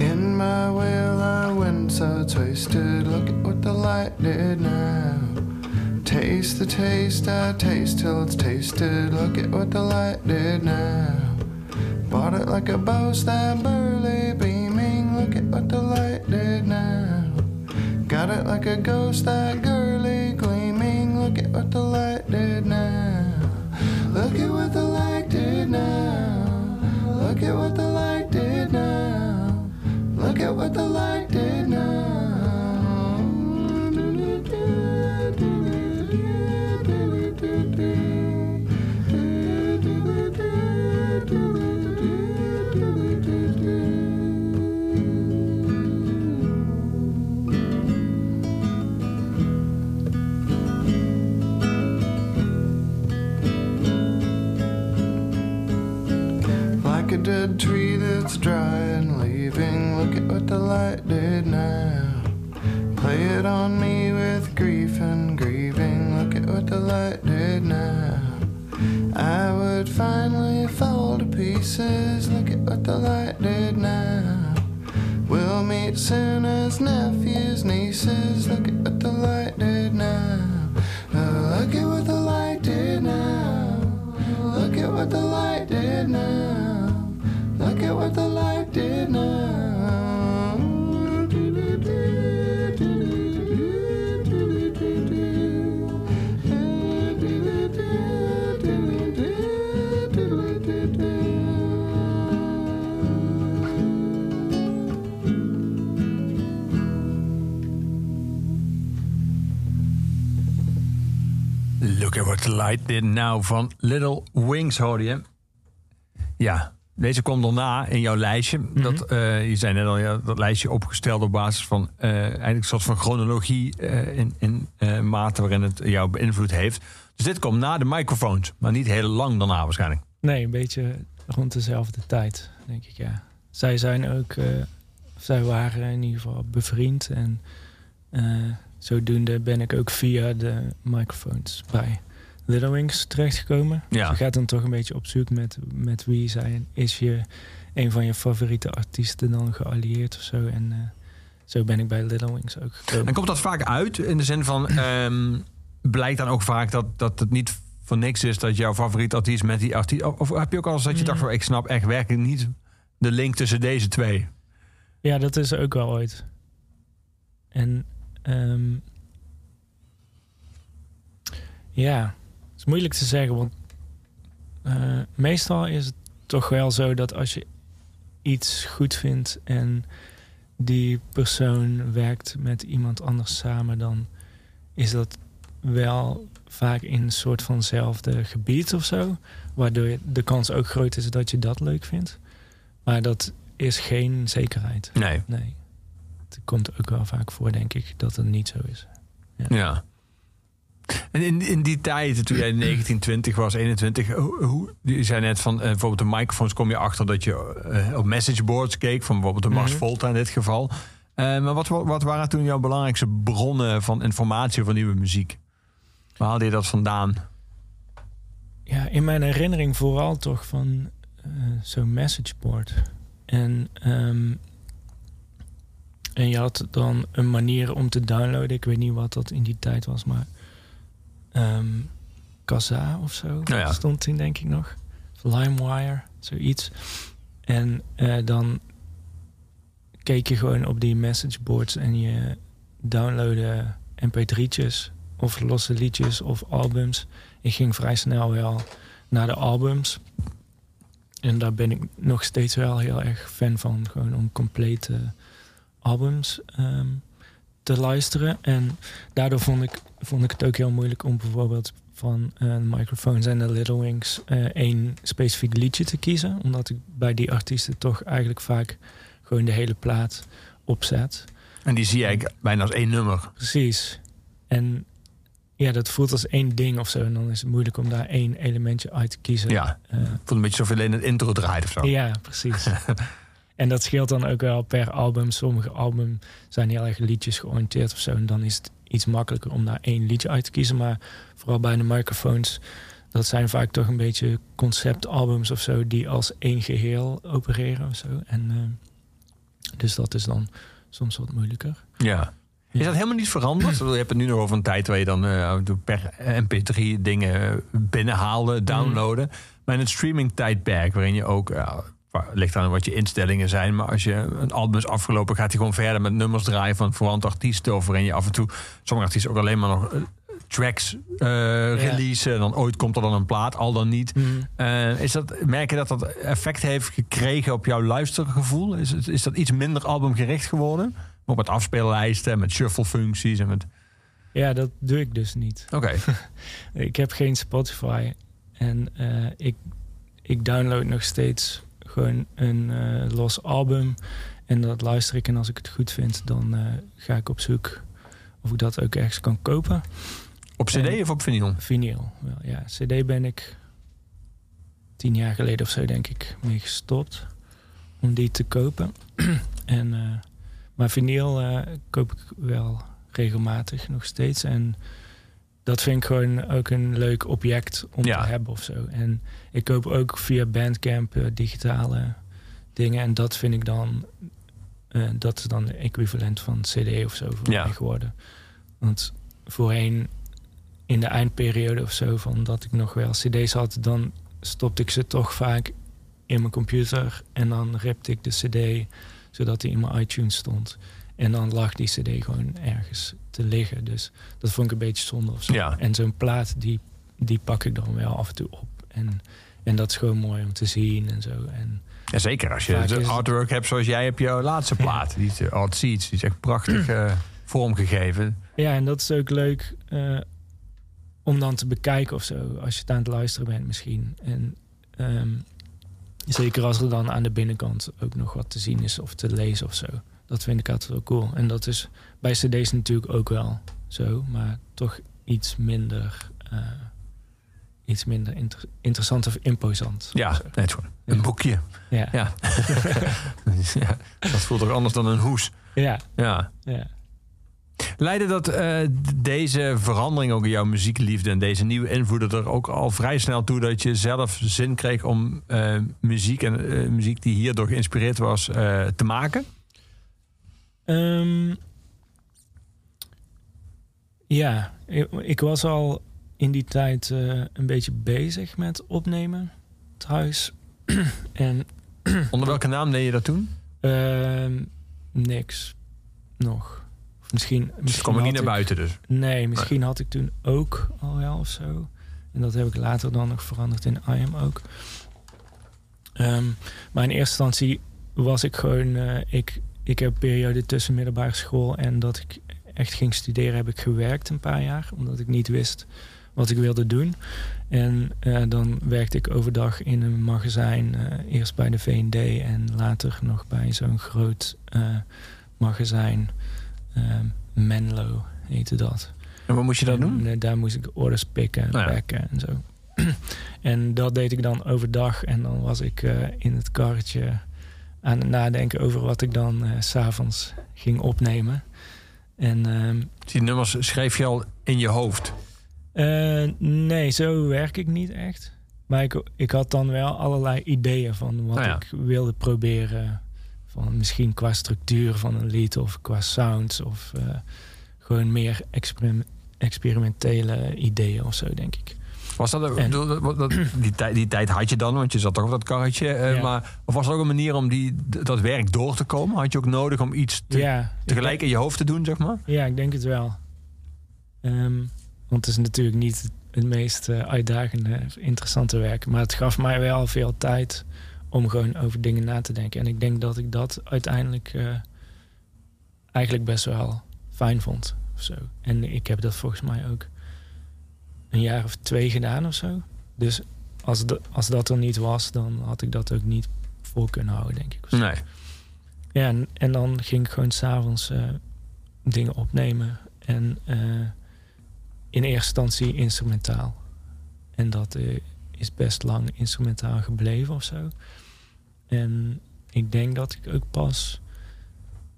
In my will I went so twisted. Look at what the light did now. Taste the taste I taste till it's tasted. Look at what the light did now. Bought it like a boast that burly beaming. Look at what the light did now. Got it like a ghost that girly gleaming. Look at what the light did now. Look at what the light did now. Look at what the light did now. Look at what the light did now. Like a dead tree that's dry and leaving, look at what the light did now. Play it on me with grief and grieving, look at what the light did now. I would finally fall to pieces, look at what the light did now. We'll meet soon as nephews, nieces, look at what the light did now. Oh, look at what the light did now. Look at what the light did now. Look at what the light did now. Look at what the light did now van Little Wings, hoor je. Ja. Deze komt daarna in jouw lijstje. Mm-hmm. Je zei net al, ja, dat lijstje opgesteld op basis van eigenlijk een soort van chronologie in mate waarin het jou beïnvloed heeft. Dus dit komt na de Microphones, maar niet heel lang daarna waarschijnlijk. Nee, een beetje rond dezelfde tijd, denk ik, ja. Zij zijn ook, zij waren in ieder geval bevriend en zodoende ben ik ook via de Microphones bij Little Wings terechtgekomen. Ja. Je gaat dan toch een beetje op zoek met wie zij is. Een van je favoriete artiesten dan geallieerd of zo. En zo ben ik bij Little Wings ook gekomen. En komt dat vaak uit? In de zin van, blijkt dan ook vaak dat het niet voor niks is dat jouw favoriete artiest met die artiest... Of heb je ook al eens dat je dacht, ik snap echt werkelijk niet de link tussen deze twee? Ja, dat is ook wel ooit. En ja... Het is moeilijk te zeggen, want meestal is het toch wel zo dat als je iets goed vindt en die persoon werkt met iemand anders samen, dan is dat wel vaak in een soort vanzelfde gebied of zo. Waardoor de kans ook groot is dat je dat leuk vindt. Maar dat is geen zekerheid. Nee. Het komt ook wel vaak voor, denk ik, dat het niet zo is. Ja. En in die tijd, toen jij 19, 20 was, 21... Je zei net van, bijvoorbeeld de Microphones kom je achter dat je op messageboards keek, van bijvoorbeeld de Mars Volta in dit geval. Maar wat waren toen jouw belangrijkste bronnen van informatie van nieuwe muziek? Waar haalde je dat vandaan? Ja, in mijn herinnering vooral toch van zo'n messageboard. En je had dan een manier om te downloaden. Ik weet niet wat dat in die tijd was, maar... Kazaa of zo, ja. Stond toen denk ik nog. LimeWire, zoiets. En dan keek je gewoon op die messageboards en je downloaden mp3'tjes of losse liedjes of albums. Ik ging vrij snel wel naar de albums. En daar ben ik nog steeds wel heel erg fan van. Gewoon om complete albums te luisteren. En daardoor vond ik het ook heel moeilijk om bijvoorbeeld van de Microphones en de Little Wings één specifiek liedje te kiezen. Omdat ik bij die artiesten toch eigenlijk vaak gewoon de hele plaat opzet. En die zie je eigenlijk bijna als één nummer. Precies. En ja, dat voelt als één ding of zo. En dan is het moeilijk om daar één elementje uit te kiezen. Ja, het voelt een beetje alsof je alleen een intro draait of zo. Ja, precies. En dat scheelt dan ook wel per album. Sommige albums zijn heel erg liedjes georiënteerd of zo. En dan is het iets makkelijker om daar één liedje uit te kiezen. Maar vooral bij de Microphones, dat zijn vaak toch een beetje conceptalbums of zo, die als één geheel opereren of zo. En dus dat is dan soms wat moeilijker. Ja. Is dat helemaal niet veranderd? Je hebt het nu nog over een tijd waar je dan per mp3 dingen binnenhaalde, downloaden. Maar in het streaming tijdperk, waarin je ook, ligt aan wat je instellingen zijn, maar als je een album is afgelopen, gaat hij gewoon verder met nummers draaien van verwante artiesten, of waarin je af en toe, sommige artiesten ook alleen maar nog tracks releasen. En dan ooit komt er dan een plaat, al dan niet. Merk je dat effect heeft gekregen op jouw luistergevoel? Is dat iets minder albumgericht geworden? Ook met afspeellijsten, met shufflefuncties en met... Ja, dat doe ik dus niet. Oké. Ik heb geen Spotify. En ik download nog steeds gewoon een los album. En dat luister ik. En als ik het goed vind, dan ga ik op zoek of ik dat ook ergens kan kopen. Op cd en, of op vinyl? Vinyl, wel, ja. Cd ben ik 10 jaar geleden of zo, denk ik, mee gestopt. Om die te kopen. En... Maar vinyl koop ik wel regelmatig nog steeds. En dat vind ik gewoon ook een leuk object om te hebben of zo. En ik koop ook via Bandcamp digitale dingen. En dat vind ik dan... dat is dan de equivalent van cd of zo voor mij geworden. Want voorheen in de eindperiode of zo, van dat ik nog wel cd's had, dan stopte ik ze toch vaak in mijn computer. En dan repte ik de cd... zodat hij in mijn iTunes stond. En dan lag die cd gewoon ergens te liggen. Dus dat vond ik een beetje zonde of zo. Ja. En zo'n plaat, die pak ik dan wel af en toe op. En dat is gewoon mooi om te zien en zo. En zeker als je het artwork hebt zoals jij op jouw laatste plaat. Die Odd Seeds, die is echt prachtig vormgegeven. Ja, en dat is ook leuk om dan te bekijken of zo. Als je het aan het luisteren bent misschien. En... zeker als er dan aan de binnenkant ook nog wat te zien is of te lezen of zo. Dat vind ik altijd wel cool. En dat is bij cd's natuurlijk ook wel zo. Maar toch iets minder interessant of imposant. Ja, net zo. Ja. Een boekje. Ja. Dat voelt toch anders dan een hoes. Ja. Leidde dat deze verandering ook in jouw muziekliefde en deze nieuwe invloeden er ook al vrij snel toe dat je zelf zin kreeg om muziek die hierdoor geïnspireerd was te maken? Ja, ik was al in die tijd een beetje bezig met opnemen thuis. En onder welke naam deed je dat toen? Niks. Nog. Misschien kwam ik niet naar buiten dus? Nee, misschien had ik toen ook al wel of zo. En dat heb ik later dan nog veranderd in I Am Oak. Maar in eerste instantie was ik gewoon... Ik heb een periode tussen middelbare school en dat ik echt ging studeren... heb ik gewerkt een paar jaar, omdat ik niet wist wat ik wilde doen. En dan werkte ik overdag in een magazijn. Eerst bij de V&D en later nog bij zo'n groot magazijn... Menlo heette dat. En wat moest je dan doen? Daar moest ik orders pikken en packen en zo. En dat deed ik dan overdag. En dan was ik in het karretje aan het nadenken over wat ik dan 's avonds ging opnemen. En, die nummers schreef je al in je hoofd? Nee, zo werk ik niet echt. Maar ik had dan wel allerlei ideeën van wat ik wilde proberen... Misschien qua structuur van een lied of qua sounds... of gewoon meer experimentele ideeën of zo, denk ik. Was dat ook, die tijd had je dan, want je zat toch op dat karretje. Maar, of was er ook een manier om dat werk door te komen? Had je ook nodig om iets tegelijk in je hoofd te doen, zeg maar? Ja, ik denk het wel. Want het is natuurlijk niet het meest uitdagende, interessante werk. Maar het gaf mij wel veel tijd om gewoon over dingen na te denken. En ik denk dat ik dat uiteindelijk eigenlijk best wel fijn vond. Of zo. En ik heb dat volgens mij ook een jaar of 2 gedaan of zo. Dus als dat er niet was, dan had ik dat ook niet voor kunnen houden, denk ik. Nee. Ja, en dan ging ik gewoon 's avonds dingen opnemen. En in eerste instantie instrumentaal. En dat is best lang instrumentaal gebleven of zo. En ik denk dat ik ook pas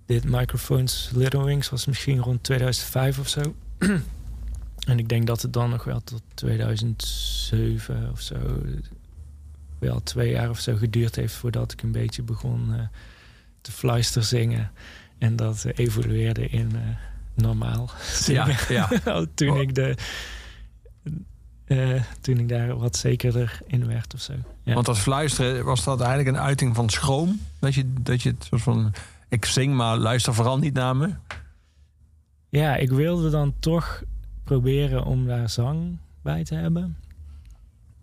dit Microphones Little Wings was misschien rond 2005 of zo. En ik denk dat het dan nog wel tot 2007 of zo, wel 2 jaar of zo geduurd heeft voordat ik een beetje begon te fluisterzingen. En dat evolueerde in normaal zingen. Ja. Toen ik daar wat zekerder in werd of zo. Ja. Want dat fluisteren, was dat eigenlijk een uiting van schroom? Dat je het soort van, ik zing, maar luister vooral niet naar me? Ja, ik wilde dan toch proberen om daar zang bij te hebben.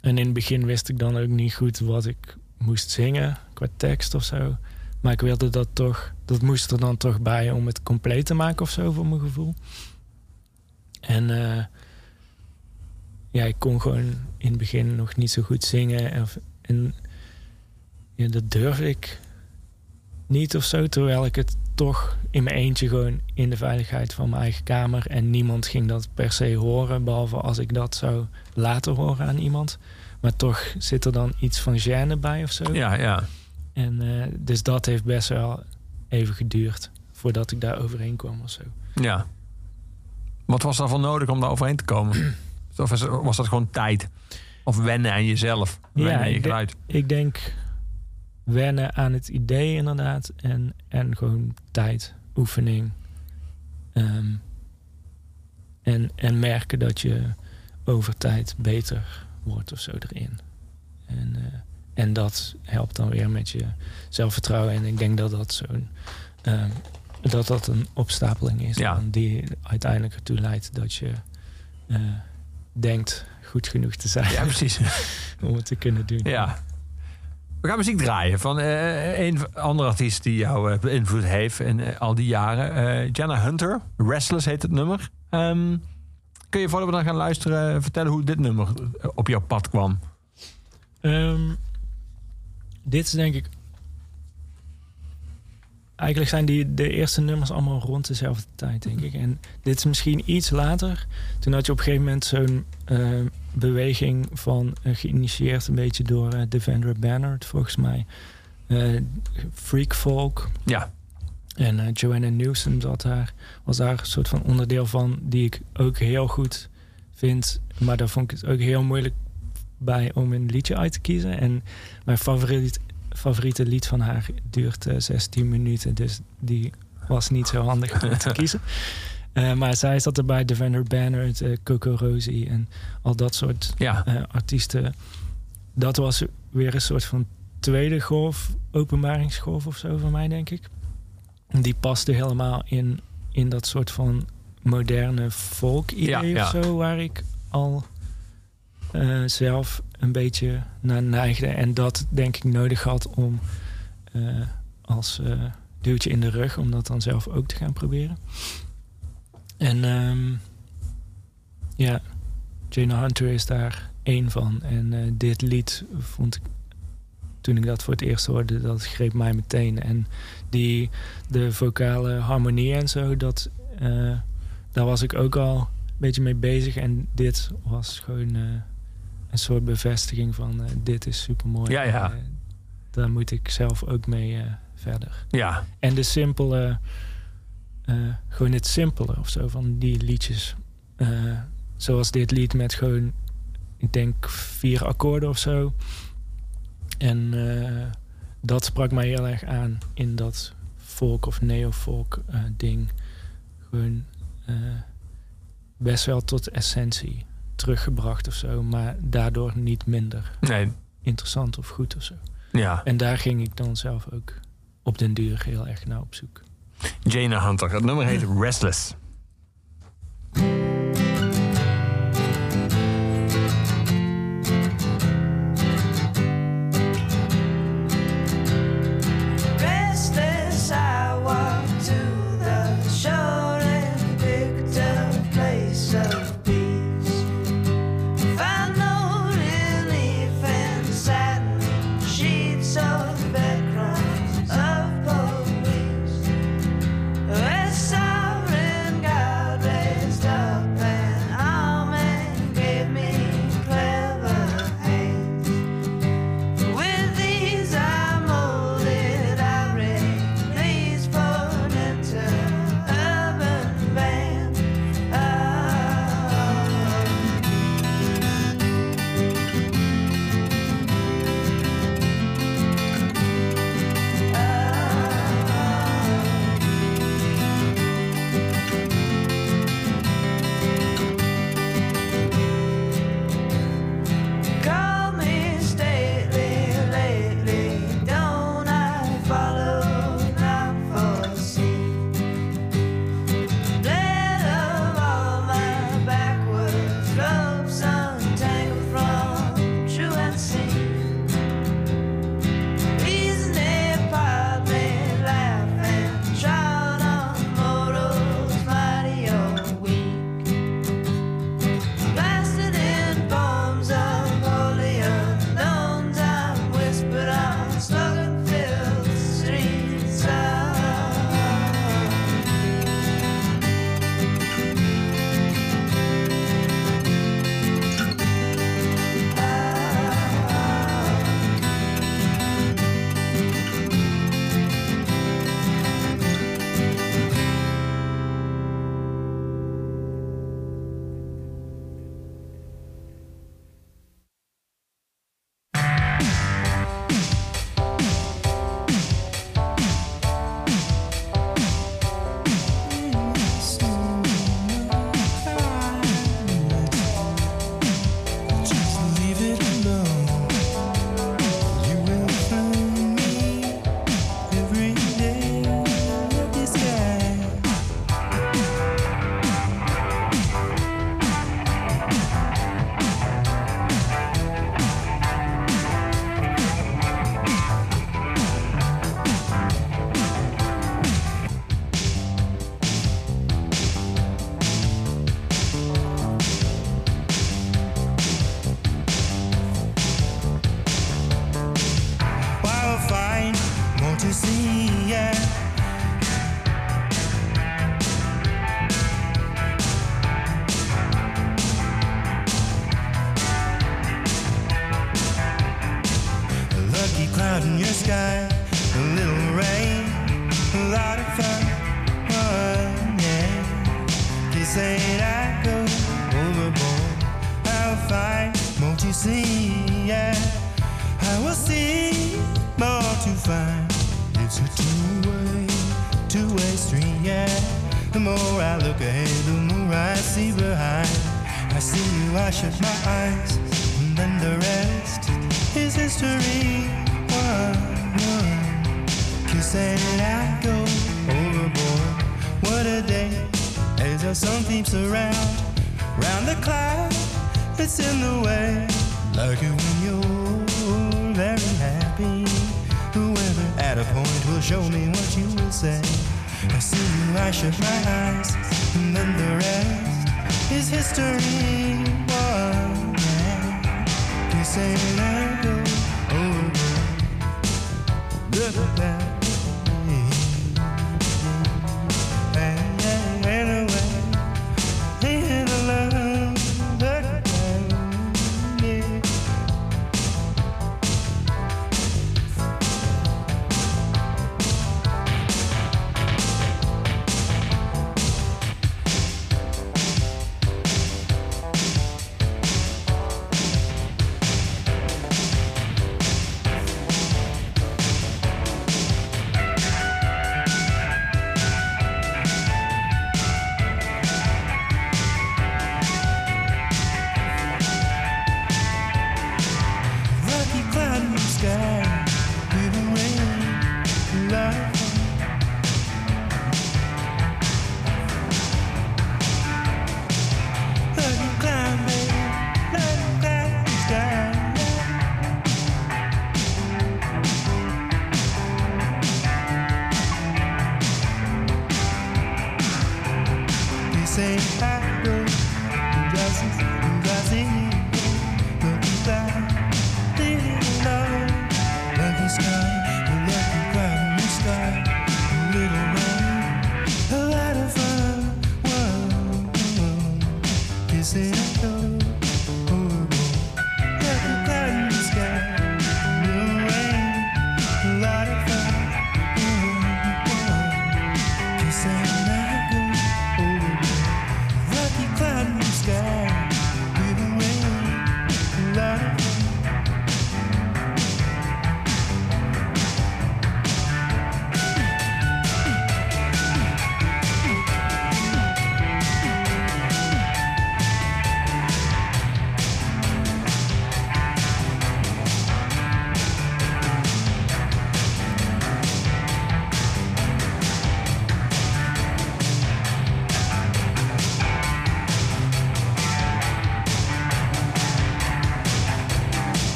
En in het begin wist ik dan ook niet goed wat ik moest zingen qua tekst of zo. Maar ik wilde dat toch, dat moest er dan toch bij om het compleet te maken of zo, voor mijn gevoel. En ik kon gewoon in het begin nog niet zo goed zingen. En dat durfde ik niet of zo, terwijl ik het toch in mijn eentje gewoon in de veiligheid van mijn eigen kamer. En niemand ging dat per se horen, behalve als ik dat zou laten horen aan iemand. Maar toch zit er dan iets van gêne bij of zo. Ja. En dus dat heeft best wel even geduurd voordat ik daar overheen kwam of zo. Ja. Wat was daarvoor nodig om daar overheen te komen? Of was dat gewoon tijd? Of wennen aan jezelf? Wennen aan je geluid? Ik denk wennen aan het idee inderdaad. En gewoon tijd, oefening. En merken dat je over tijd beter wordt of zo erin. En dat helpt dan weer met je zelfvertrouwen. En ik denk dat dat zo'n dat een opstapeling is. Ja. Die uiteindelijk ertoe leidt dat je denkt goed genoeg te zijn. Ja, precies. Om het te kunnen doen. Ja. We gaan muziek draaien van een andere artiest die jou beïnvloed heeft in al die jaren. Gina Hunter, Restless heet het nummer. Kun je voordat we dan gaan luisteren vertellen hoe dit nummer op jouw pad kwam? Dit is denk ik... Eigenlijk zijn de eerste nummers allemaal rond dezelfde tijd, denk ik. En dit is misschien iets later. Toen had je op een gegeven moment zo'n beweging van... geïnitieerd een beetje door Devendra Banhart, volgens mij. Freak folk. Ja. En Joanna Newsom was daar een soort van onderdeel van... die ik ook heel goed vind. Maar daar vond ik het ook heel moeilijk bij om een liedje uit te kiezen. En mijn favoriete lied van haar duurt 16 minuten. Dus die was niet zo handig om te kiezen. Maar zij zat erbij. Devendra Banhart, CocoRosie en al dat soort artiesten. Dat was weer een soort van tweede golf, openbaringsgolf of zo van mij, denk ik. Die paste helemaal in dat soort van moderne folk-idee of zo. Waar ik al zelf een beetje naar neigde. En dat denk ik nodig had om als duwtje in de rug... om dat dan zelf ook te gaan proberen. En Gina Hunter is daar één van. En dit lied vond ik, toen ik dat voor het eerst hoorde... dat greep mij meteen. En de vocale harmonie en zo, daar was ik ook al een beetje mee bezig. En dit was gewoon... een soort bevestiging van dit is supermooi. Ja. Daar moet ik zelf ook mee verder. Ja. En de simpele... gewoon het simpele of zo van die liedjes. Zoals dit lied met gewoon... ik denk 4 akkoorden of zo. En dat sprak mij heel erg aan in dat folk of neofolk ding. Gewoon best wel tot essentie. teruggebracht of zo, maar daardoor niet minder interessant of goed of zo. Ja. En daar ging ik dan zelf ook op den duur heel erg naar op zoek. Gina Hunter, het nummer heet Restless.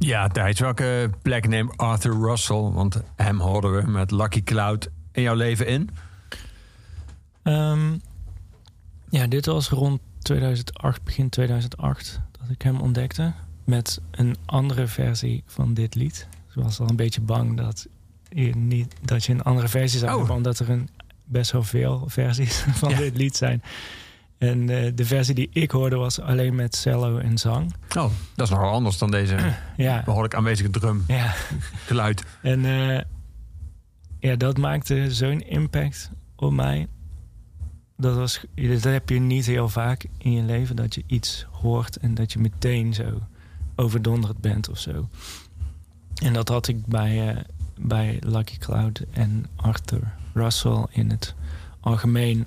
Ja, Thijs, welke plek neemt Arthur Russell? Want hem horen we met Lucky Cloud in jouw leven in. Ja, dit was rond 2008, begin 2008, dat ik hem ontdekte. Met een andere versie van dit lied. Dus ik was al een beetje bang dat je een andere versie zou hebben. Omdat er best wel veel versies van dit lied zijn. En de versie die ik hoorde was alleen met cello en zang. Oh, dat is nogal anders dan deze behoorlijk aanwezige drum. Ja. Geluid. En dat maakte zo'n impact op mij. Dat heb je niet heel vaak in je leven. Dat je iets hoort en dat je meteen zo overdonderd bent of zo. En dat had ik bij Lucky Cloud en Arthur Russell in het algemeen.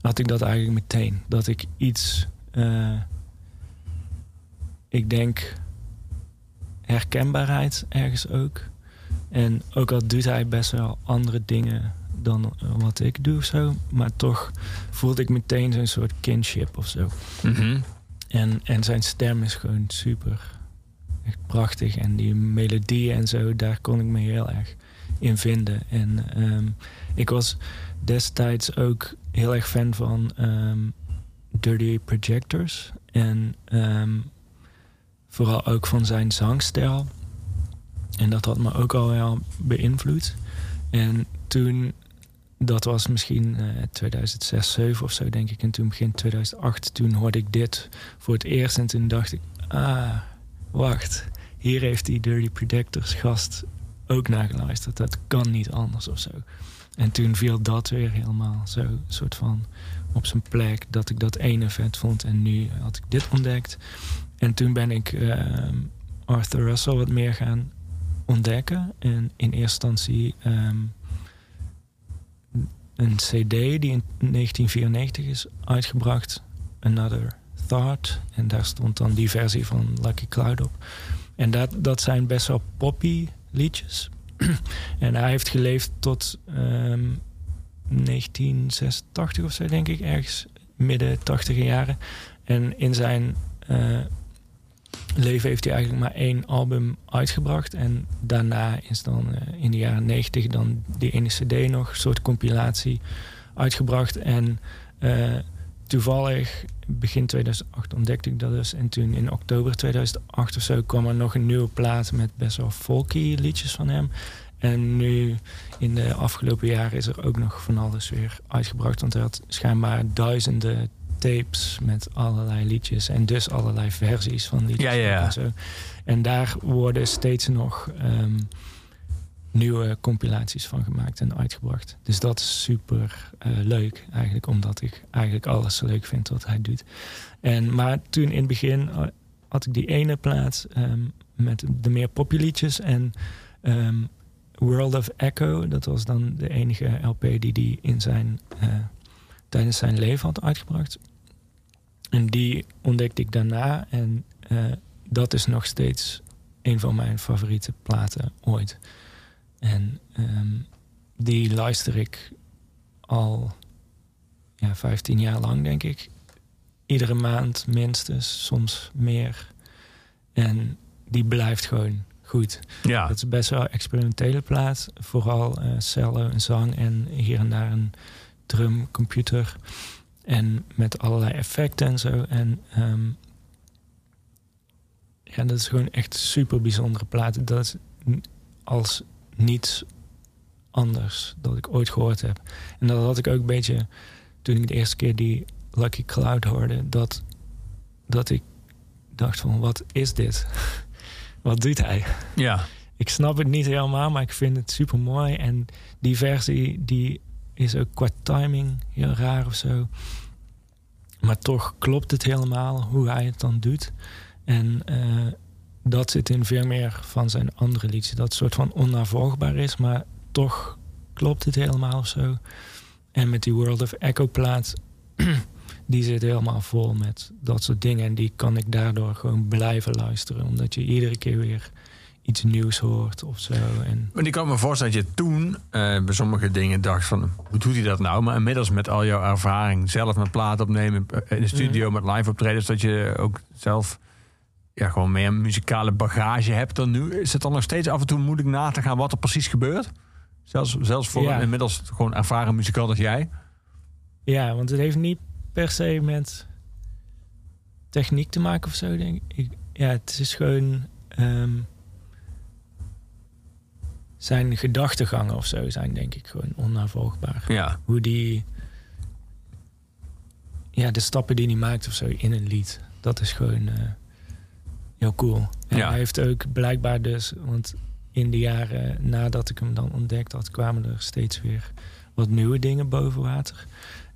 Had ik dat eigenlijk meteen. Dat ik iets, ik denk, herkenbaarheid ergens ook. En ook al doet hij best wel andere dingen dan wat ik doe of zo. Maar toch voelde ik meteen zo'n soort kinship of zo. Mm-hmm. En zijn stem is gewoon super. Echt prachtig. En die melodie en zo, daar kon ik me heel erg in vinden. En ik was destijds ook heel erg fan van Dirty Projectors. En vooral ook van zijn zangstijl. En dat had me ook al wel beïnvloed. En toen, dat was misschien 2006, 2007 of zo denk ik. En toen begin 2008, toen hoorde ik dit voor het eerst. En toen dacht ik, wacht. Hier heeft die Dirty Projectors gast ook naar geluisterd. Dat kan niet anders of zo. En toen viel dat weer helemaal zo soort van op zijn plek. Dat ik dat ene vet vond en nu had ik dit ontdekt. En toen ben ik Arthur Russell wat meer gaan ontdekken. En in eerste instantie een cd die in 1994 is uitgebracht. Another Thought. En daar stond dan die versie van Lucky Cloud op. En dat zijn best wel poppy liedjes. En hij heeft geleefd tot 1986 of zo, denk ik. Ergens midden tachtige jaren. En in zijn leven heeft hij eigenlijk maar één album uitgebracht. En daarna is dan in de jaren 90 dan die ene cd nog, een soort compilatie, uitgebracht. En toevallig begin 2008 ontdekte ik dat dus. En toen in oktober 2008 of zo kwam er nog een nieuwe plaat met best wel folky liedjes van hem. En nu in de afgelopen jaren is er ook nog van alles weer uitgebracht. Want hij had schijnbaar duizenden tapes met allerlei liedjes. En dus allerlei versies van liedjes. Ja. En zo. En daar worden steeds nog nieuwe compilaties van gemaakt en uitgebracht. Dus dat is super leuk eigenlijk, omdat ik eigenlijk alles zo leuk vind wat hij doet. Maar toen in het begin had ik die ene plaat met de meer poppieliedjes en World of Echo. Dat was dan de enige LP die hij in zijn, tijdens zijn leven had uitgebracht. En die ontdekte ik daarna en dat is nog steeds een van mijn favoriete platen ooit. En die luister ik al 15 jaar lang, denk ik. Iedere maand minstens, soms meer. En die blijft gewoon goed. Ja. Dat is best wel een experimentele plaat. Vooral cello en zang en hier en daar een drumcomputer. En met allerlei effecten en zo. En dat is gewoon echt super bijzondere plaat. Dat is als niets anders dat ik ooit gehoord heb. En dat had ik ook een beetje toen ik de eerste keer die Lucky Cloud hoorde. Dat ik dacht van, wat is dit? Wat doet hij? Ja. Ik snap het niet helemaal, maar ik vind het super mooi. En die versie die is ook qua timing heel raar of zo. Maar toch klopt het helemaal hoe hij het dan doet. En dat zit in veel meer van zijn andere liedjes. Dat soort van onnavolgbaar is, maar toch klopt het helemaal zo. En met die World of Echo plaat, die zit helemaal vol met dat soort dingen. En die kan ik daardoor gewoon blijven luisteren. Omdat je iedere keer weer iets nieuws hoort of zo. En ik kan me voorstellen dat je toen bij sommige dingen dacht van, hoe doet hij dat nou? Maar inmiddels met al jouw ervaring, zelf met plaat opnemen, in de studio met live optredens, dat je ook zelf gewoon meer muzikale bagage hebt dan nu. Is het dan nog steeds af en toe moeilijk na te gaan wat er precies gebeurt? Zelfs voor een inmiddels gewoon ervaren muzikant als jij? Ja, want het heeft niet per se met techniek te maken of zo, denk ik. Ja, het is gewoon zijn gedachtegangen of zo zijn, denk ik, gewoon onnavolgbaar. Ja. Hoe die de stappen die hij maakt of zo in een lied, dat is gewoon heel cool. En hij heeft ook blijkbaar dus, want in de jaren nadat ik hem dan ontdekt had, kwamen er steeds weer wat nieuwe dingen boven water.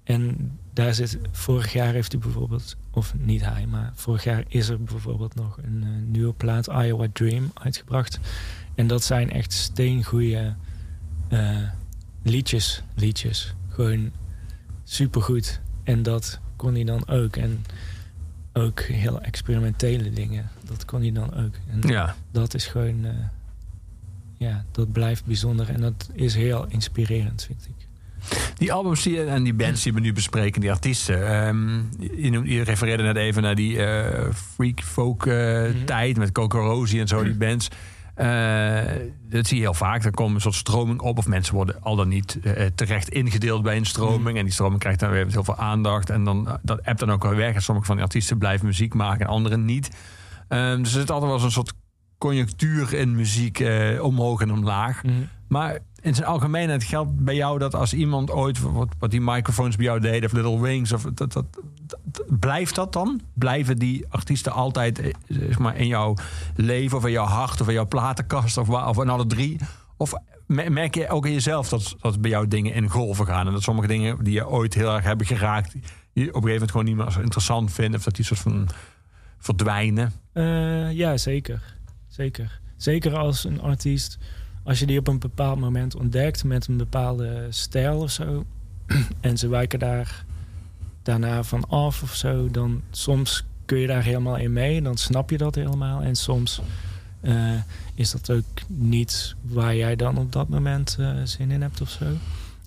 En daar zit, vorig jaar heeft hij bijvoorbeeld, of niet hij, maar vorig jaar is er bijvoorbeeld nog een nieuwe plaat, Iowa Dream, uitgebracht. En dat zijn echt steengoeie liedjes. Gewoon supergoed. En dat kon hij dan ook. En ook heel experimentele dingen. Dat kon hij dan ook. En dat is gewoon, dat blijft bijzonder. En dat is heel inspirerend, vind ik. Die albums en die bands die we nu bespreken, die artiesten. Je refereerde net even naar die freak folk tijd met CocoRosie en zo, die bands. Dat zie je heel vaak. Er komt een soort stroming op, of mensen worden al dan niet terecht ingedeeld bij een stroming. En die stroming krijgt dan weer heel veel aandacht. En dan, dat appt dan ook weer weg. En sommige van die artiesten blijven muziek maken en anderen niet. Dus er zit altijd wel eens een soort conjunctuur in muziek, omhoog en omlaag. Maar in zijn algemeenheid geldt bij jou dat als iemand ooit, wat die microfoons bij jou deden, of Little Wings, of dat, blijft dat dan? Blijven die artiesten altijd, zeg maar, in jouw leven, of in jouw hart, of in jouw platenkast, of in alle drie? Of merk je ook in jezelf dat bij jou dingen in golven gaan? En dat sommige dingen die je ooit heel erg hebben geraakt, je op een gegeven moment gewoon niet meer zo interessant vindt, of dat die soort van verdwijnen? Ja, zeker. Zeker als een artiest, als je die op een bepaald moment ontdekt met een bepaalde stijl of zo, en ze wijken daarna van af of zo, dan soms kun je daar helemaal in mee. Dan snap je dat helemaal. En soms is dat ook niet waar jij dan op dat moment zin in hebt of zo.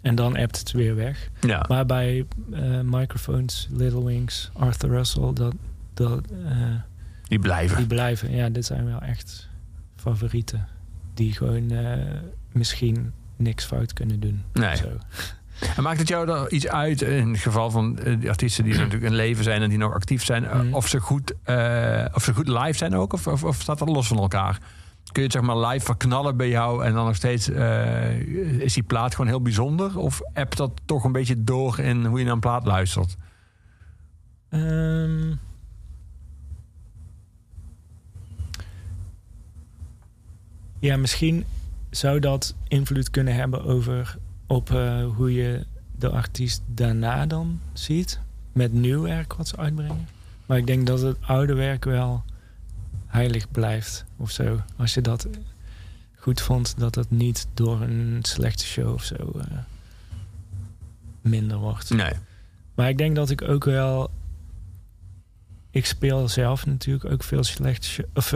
En dan appt het weer weg. Ja. Maar bij Microphones, Little Wings, Arthur Russell, die blijven. Ja, dit zijn wel echt favorieten. Die gewoon misschien niks fout kunnen doen. Nee. Zo. En maakt het jou er iets uit in het geval van die artiesten die natuurlijk in leven zijn en die nog actief zijn, of ze goed live zijn ook? Of staat dat los van elkaar? Kun je het, zeg maar, live verknallen bij jou en dan nog steeds is die plaat gewoon heel bijzonder? Of appt dat toch een beetje door in hoe je naar een plaat luistert? Ja, misschien zou dat invloed kunnen hebben over op hoe je de artiest daarna dan ziet? Met nieuw werk wat ze uitbrengen? Maar ik denk dat het oude werk wel heilig blijft of zo. Als je dat goed vond, dat het niet door een slechte show of zo minder wordt. Nee. Maar ik denk dat ik ook wel... Ik speel zelf natuurlijk ook veel slechte shows.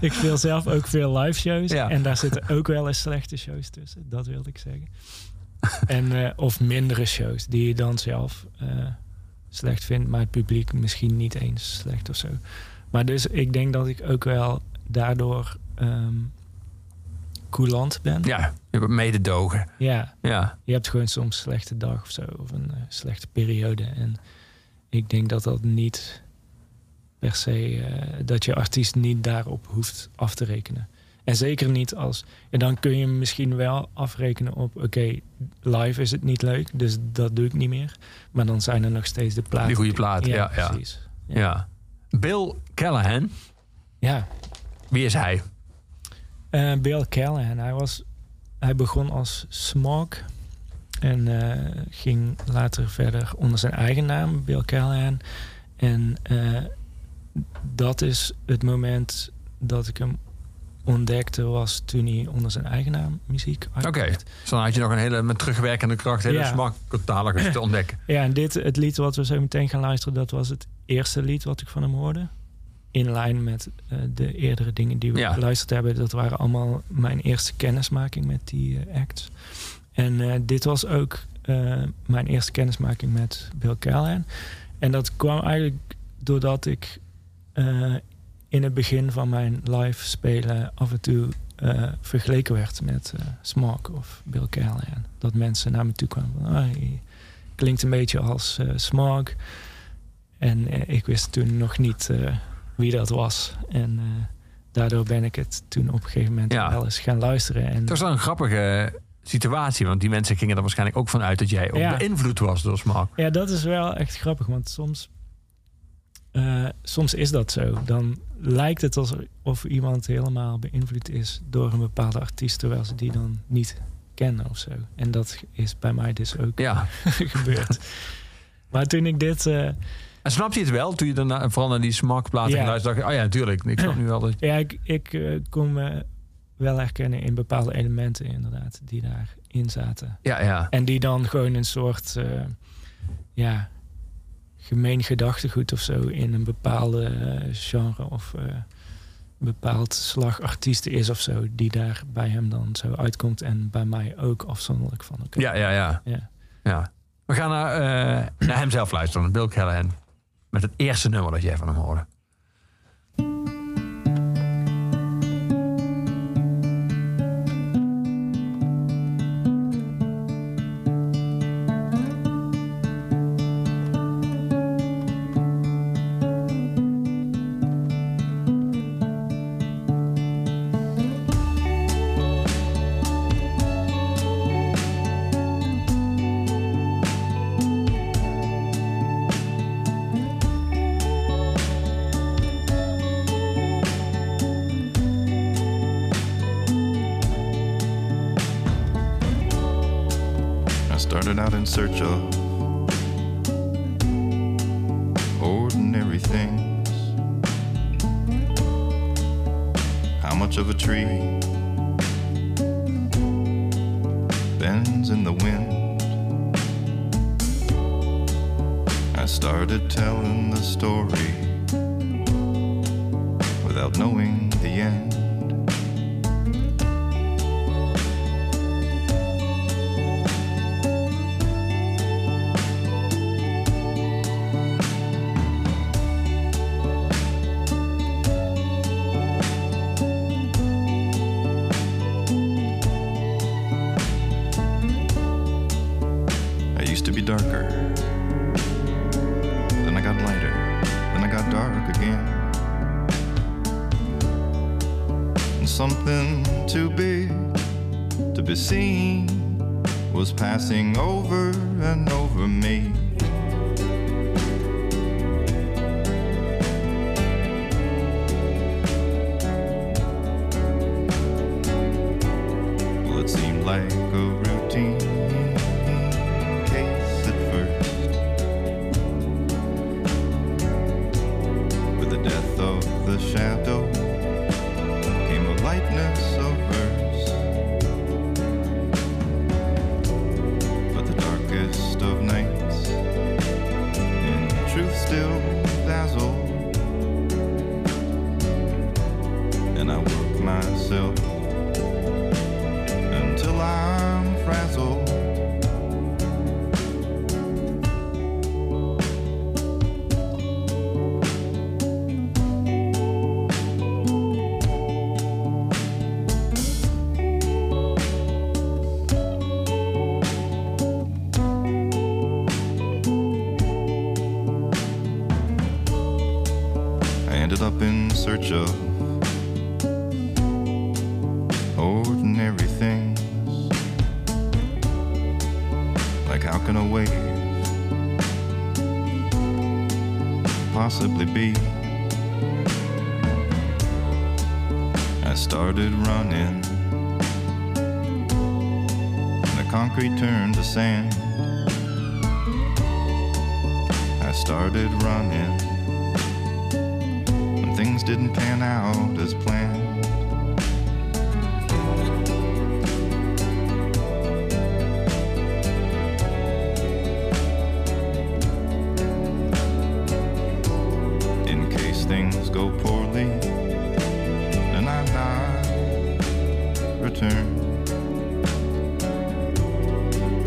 Ik speel zelf ook veel live shows. Ja. En daar zitten ook wel eens slechte shows tussen. Dat wilde ik zeggen. Of mindere shows die je dan zelf slecht vindt. Maar het publiek misschien niet eens slecht of zo. Maar dus ik denk dat ik ook wel daardoor coulant ben. Ja, je hebt mededogen. Ja. Ja, je hebt gewoon soms een slechte dag of zo. Of een slechte periode. En ik denk dat dat niet... per se, dat je artiest niet daarop hoeft af te rekenen. En zeker niet als... En dan kun je misschien wel afrekenen op... Oké, live is het niet leuk, dus dat doe ik niet meer. Maar dan zijn er nog steeds de platen. Die goede platen, ja. Precies. Ja. Bill Callahan. Ja. Wie is hij? Bill Callahan. Hij begon als Smog. En ging later verder onder zijn eigen naam, Bill Callahan. En... dat is het moment dat ik hem ontdekte, was toen hij onder zijn eigen naam muziek uitbracht. Oké, dus dan had je nog een hele, met terugwerkende kracht, hele smaaktalige te ontdekken. Ja, en het lied wat we zo meteen gaan luisteren, dat was het eerste lied wat ik van hem hoorde. In lijn met de eerdere dingen die we geluisterd hebben. Dat waren allemaal mijn eerste kennismaking met die acts. En dit was ook mijn eerste kennismaking met Bill Callahan. En dat kwam eigenlijk doordat ik... in het begin van mijn live spelen af en toe vergeleken werd met Smog of Bill Callahan. Dat mensen naar me toe kwamen van, hij klinkt een beetje als Smog. En ik wist toen nog niet wie dat was. En daardoor ben ik het toen op een gegeven moment wel eens gaan luisteren. En dat was wel een grappige situatie, want die mensen gingen er waarschijnlijk ook vanuit dat jij ook beïnvloed was door Smog. Ja, dat is wel echt grappig, want soms is dat zo. Dan lijkt het alsof iemand helemaal beïnvloed is door een bepaalde artiest, terwijl ze die dan niet kennen of zo. En dat is bij mij dus ook gebeurd. Maar toen ik dit... En snapte je het wel? Toen je daarna, vooral naar die smakplaten luisterde, dacht je, oh ja, natuurlijk. Ik snap nu wel dat... Ja, ik kon me wel herkennen in bepaalde elementen inderdaad, die daarin zaten. Ja. En die dan gewoon een soort... gemeen gedachtegoed of zo in een bepaalde genre of een bepaald slag artiesten is of zo, die daar bij hem dan zo uitkomt en bij mij ook afzonderlijk van elkaar. Ja. We gaan naar hem zelf luisteren, Bill Callahan, met het eerste nummer dat jij van hem hoorde. Search of ordinary things. How much of a tree bends in the wind? I started telling the story without knowing the end. like a routine case at first. With the death of the shadow came a lightness of verse. But the darkest of nights in truth still dazzled, and I work myself until I'm frazzled. I ended up in search of ordinary things. Like how can a wave possibly be? I started running and the concrete turned to sand. I started running and things didn't pan out as planned. Things go poorly, and I not return.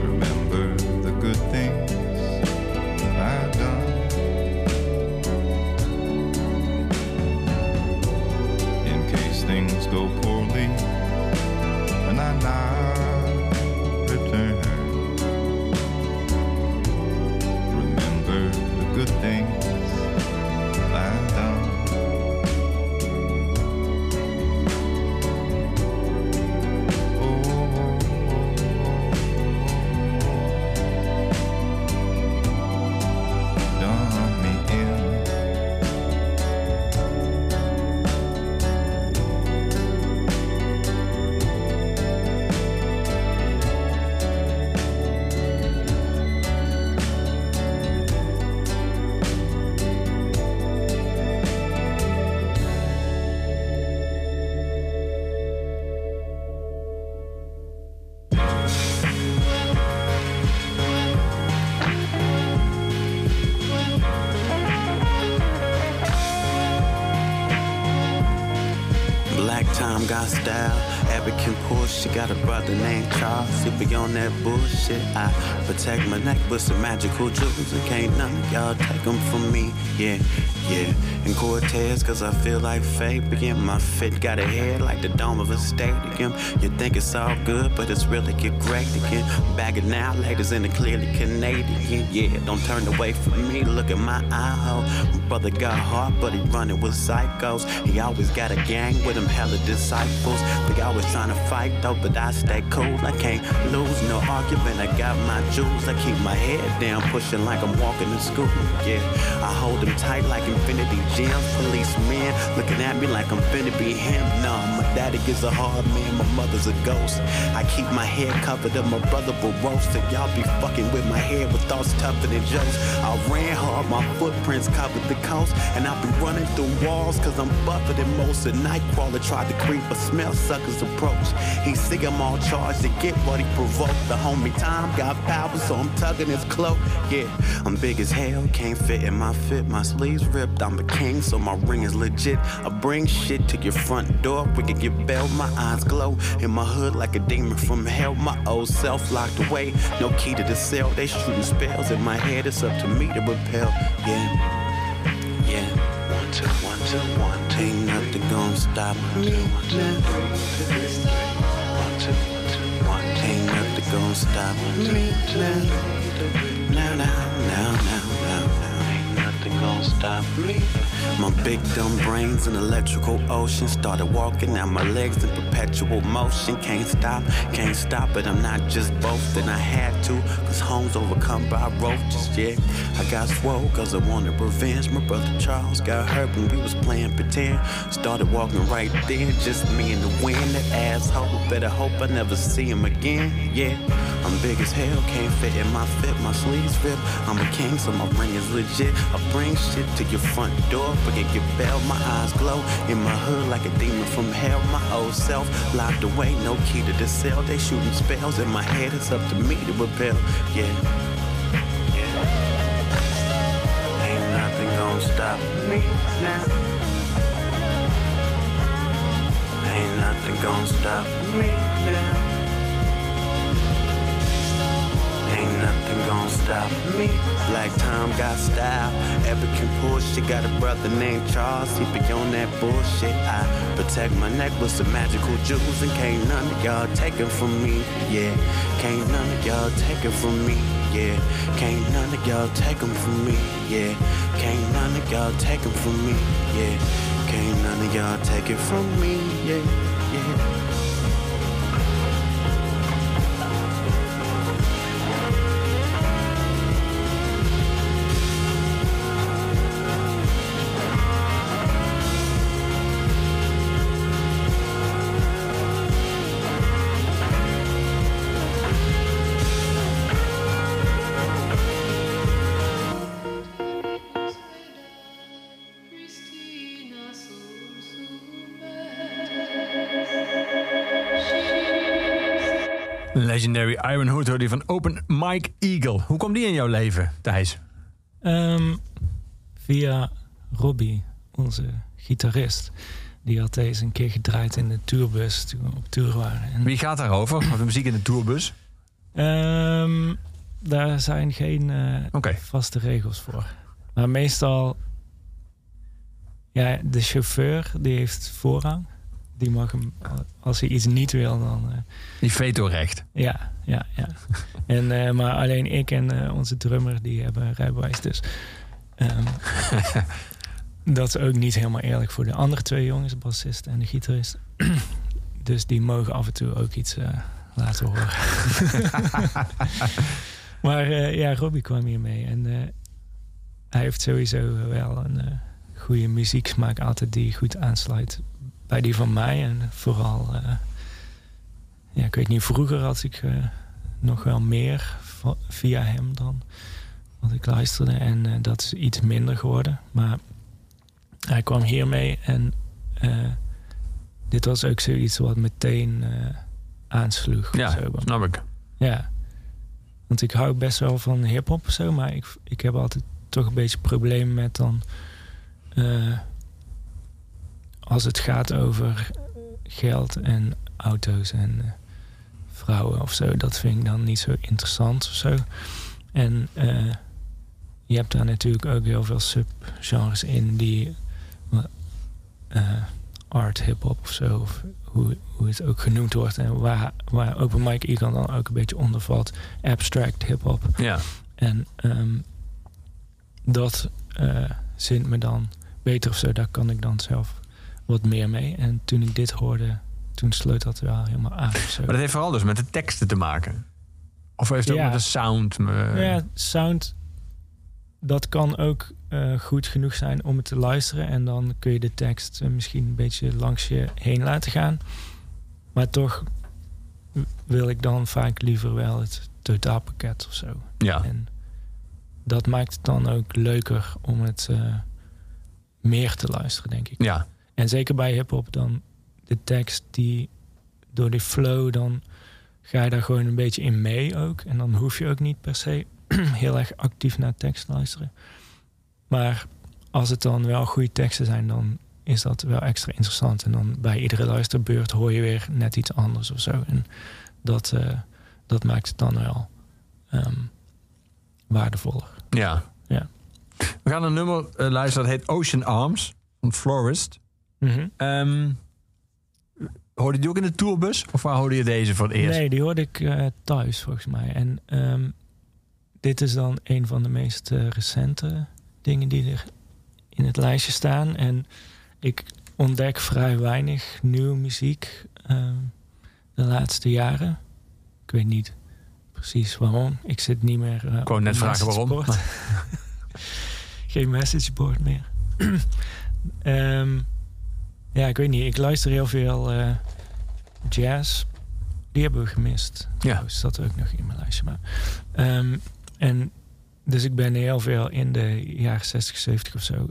Remember the good things I've done. In case things go poorly, and I not return. Remember the good things I've done. She got a brother named Charles, he be on that bullshit. I protect my neck with some magical jewels and can't none of y'all take them from me. Yeah, yeah. And Cortez, cause I feel like Fabian. My fit got a head like the dome of a stadium. You think it's all good, but it's really get great again. Back it now, ladies, and the clearly Canadian. Yeah, don't turn away from me, look at my eye hole. My brother got hard, but he running with psychos. He always got a gang with him, hella disciples. They always trying to fight though, but I stay cool. I can't lose no argument, I got my jewels. I keep my head down, pushing like I'm walking to school. Yeah, I hold him tight like infinity. Jam policeman looking at me like I'm finna be him. No, my daddy is a hard man, my mother's a ghost. I keep my head covered up, my brother will roast it. Y'all be fucking with my head with thoughts tougher than jokes. I ran hard, my footprints covered the coast, and I be running through walls cause I'm buffer than most. A nightcrawler tried to creep, but smell suckers approach. He see him all charged to get what he provoked. The homie Tom got power, so I'm tugging his cloak. Yeah, I'm big as hell, can't fit in my fit, my sleeves ripped. I'm a king, so my ring is legit. I bring shit to your front door, we can get bailed. My eyes glow in my hood like a demon from hell. My old self locked away, no key to the cell. They shooting spells in my head, it's up to me to repel. Yeah, yeah. 1, 2, 1, 2, 1, 2. Ain't nothing gonna stop me. 1, 2, 1, 2, 1, 2, 1, 2. Ain't nothing gonna stop me. Now, now, now, now, now, now. Ain't nothing gonna non-stop leap. My big dumb brains an electrical ocean. Started walking now my legs in perpetual motion. Can't stop it, I'm not just boasting. I had to, cause home's overcome by roaches, yeah. I got swole cause I wanted revenge. My brother Charles got hurt when we was playing pretend. Started walking right there, just me and the wind. That asshole, better hope I never see him again, yeah. I'm big as hell, can't fit in my fit, my sleeves rip. I'm a king, so my ring is legit. I bring shit to your front door, forget your bell, my eyes glow. In my hood like a demon from hell, my old self locked away, no key to the cell. They shooting spells in my head, it's up to me to repel, yeah. Stop me now. Ain't nothing gonna stop me now. Ain't nothing gonna stop me. Black Tom got style. Ever can push it. Got a brother named Charles. He be on that bullshit. I protect my neck with some magical jewels. And can't none of y'all take it from me. Yeah. Can't none of y'all take it from me. Yeah, can't none of y'all take them from me, yeah. Can't none of y'all take them from me, yeah. Can't none of y'all take it from me, yeah, Legendary Iron Hood hoorde je van Open Mike Eagle. Hoe kwam die in jouw leven, Thijs? Via Robbie, onze gitarist. Die had deze een keer gedraaid in de tourbus toen we op tour waren. En wie gaat daarover? Over muziek in de tourbus? Daar zijn geen vaste regels voor. Maar meestal... Ja, de chauffeur die heeft voorrang. Die mag hem, als hij iets niet wil, dan... Die veto-recht. Ja. Maar alleen ik en onze drummer, die hebben een rijbewijs. Dus dat is ook niet helemaal eerlijk voor de andere twee jongens, de bassist en de gitarist. Dus die mogen af en toe ook iets laten horen. Maar Robbie kwam hier mee. En hij heeft sowieso wel een goede muzieksmaak altijd die goed aansluit... bij die van mij en vooral... ik weet niet, vroeger had ik nog wel meer via hem dan wat ik luisterde. En dat is iets minder geworden. Maar hij kwam hiermee en dit was ook zoiets wat meteen aansloeg. Ja, snap ik. Ja, want ik hou best wel van hiphop of zo, maar ik heb altijd toch een beetje problemen met dan... als het gaat over geld en auto's en vrouwen of zo... dat vind ik dan niet zo interessant of zo. En je hebt daar natuurlijk ook heel veel subgenres in... die art, hip-hop of zo, of hoe het ook genoemd wordt... en waar Open Mike Eagle dan ook een beetje onder valt. Abstract hip-hop. Ja. En dat zint me dan beter of zo. Daar kan ik dan zelf... wat meer mee. En toen ik dit hoorde, toen sloot dat wel helemaal aan. Maar dat heeft vooral dus met de teksten te maken? Of heeft het ook met de sound? Ja, sound, dat kan ook goed genoeg zijn om het te luisteren. En dan kun je de tekst misschien een beetje langs je heen laten gaan. Maar toch wil ik dan vaak liever wel het totaalpakket of zo. Ja. En dat maakt het dan ook leuker om het meer te luisteren, denk ik. Ja. En zeker bij hip-hop dan de tekst die door die flow... dan ga je daar gewoon een beetje in mee ook. En dan hoef je ook niet per se heel erg actief naar tekst te luisteren. Maar als het dan wel goede teksten zijn... dan is dat wel extra interessant. En dan bij iedere luisterbeurt hoor je weer net iets anders of zo. En dat maakt het dan wel waardevoller. Ja. We gaan een nummer luisteren dat heet Ocean Arms van Florist... Mm-hmm. Hoorde je die ook in de tourbus? Of waar hoorde je deze voor het eerst? Nee, die hoorde ik thuis volgens mij. En dit is dan een van de meest recente dingen die er in het lijstje staan. En ik ontdek vrij weinig nieuwe muziek de laatste jaren. Ik weet niet precies waarom. Ik zit niet meer... ik wou net vragen waarom. Geen messageboard meer. Ja, ik weet niet. Ik luister heel veel jazz. Die hebben we gemist. Ja. Dus dat ook nog in mijn lijstje. Maar, en dus ik ben heel veel in de jaren 60, 70 of zo.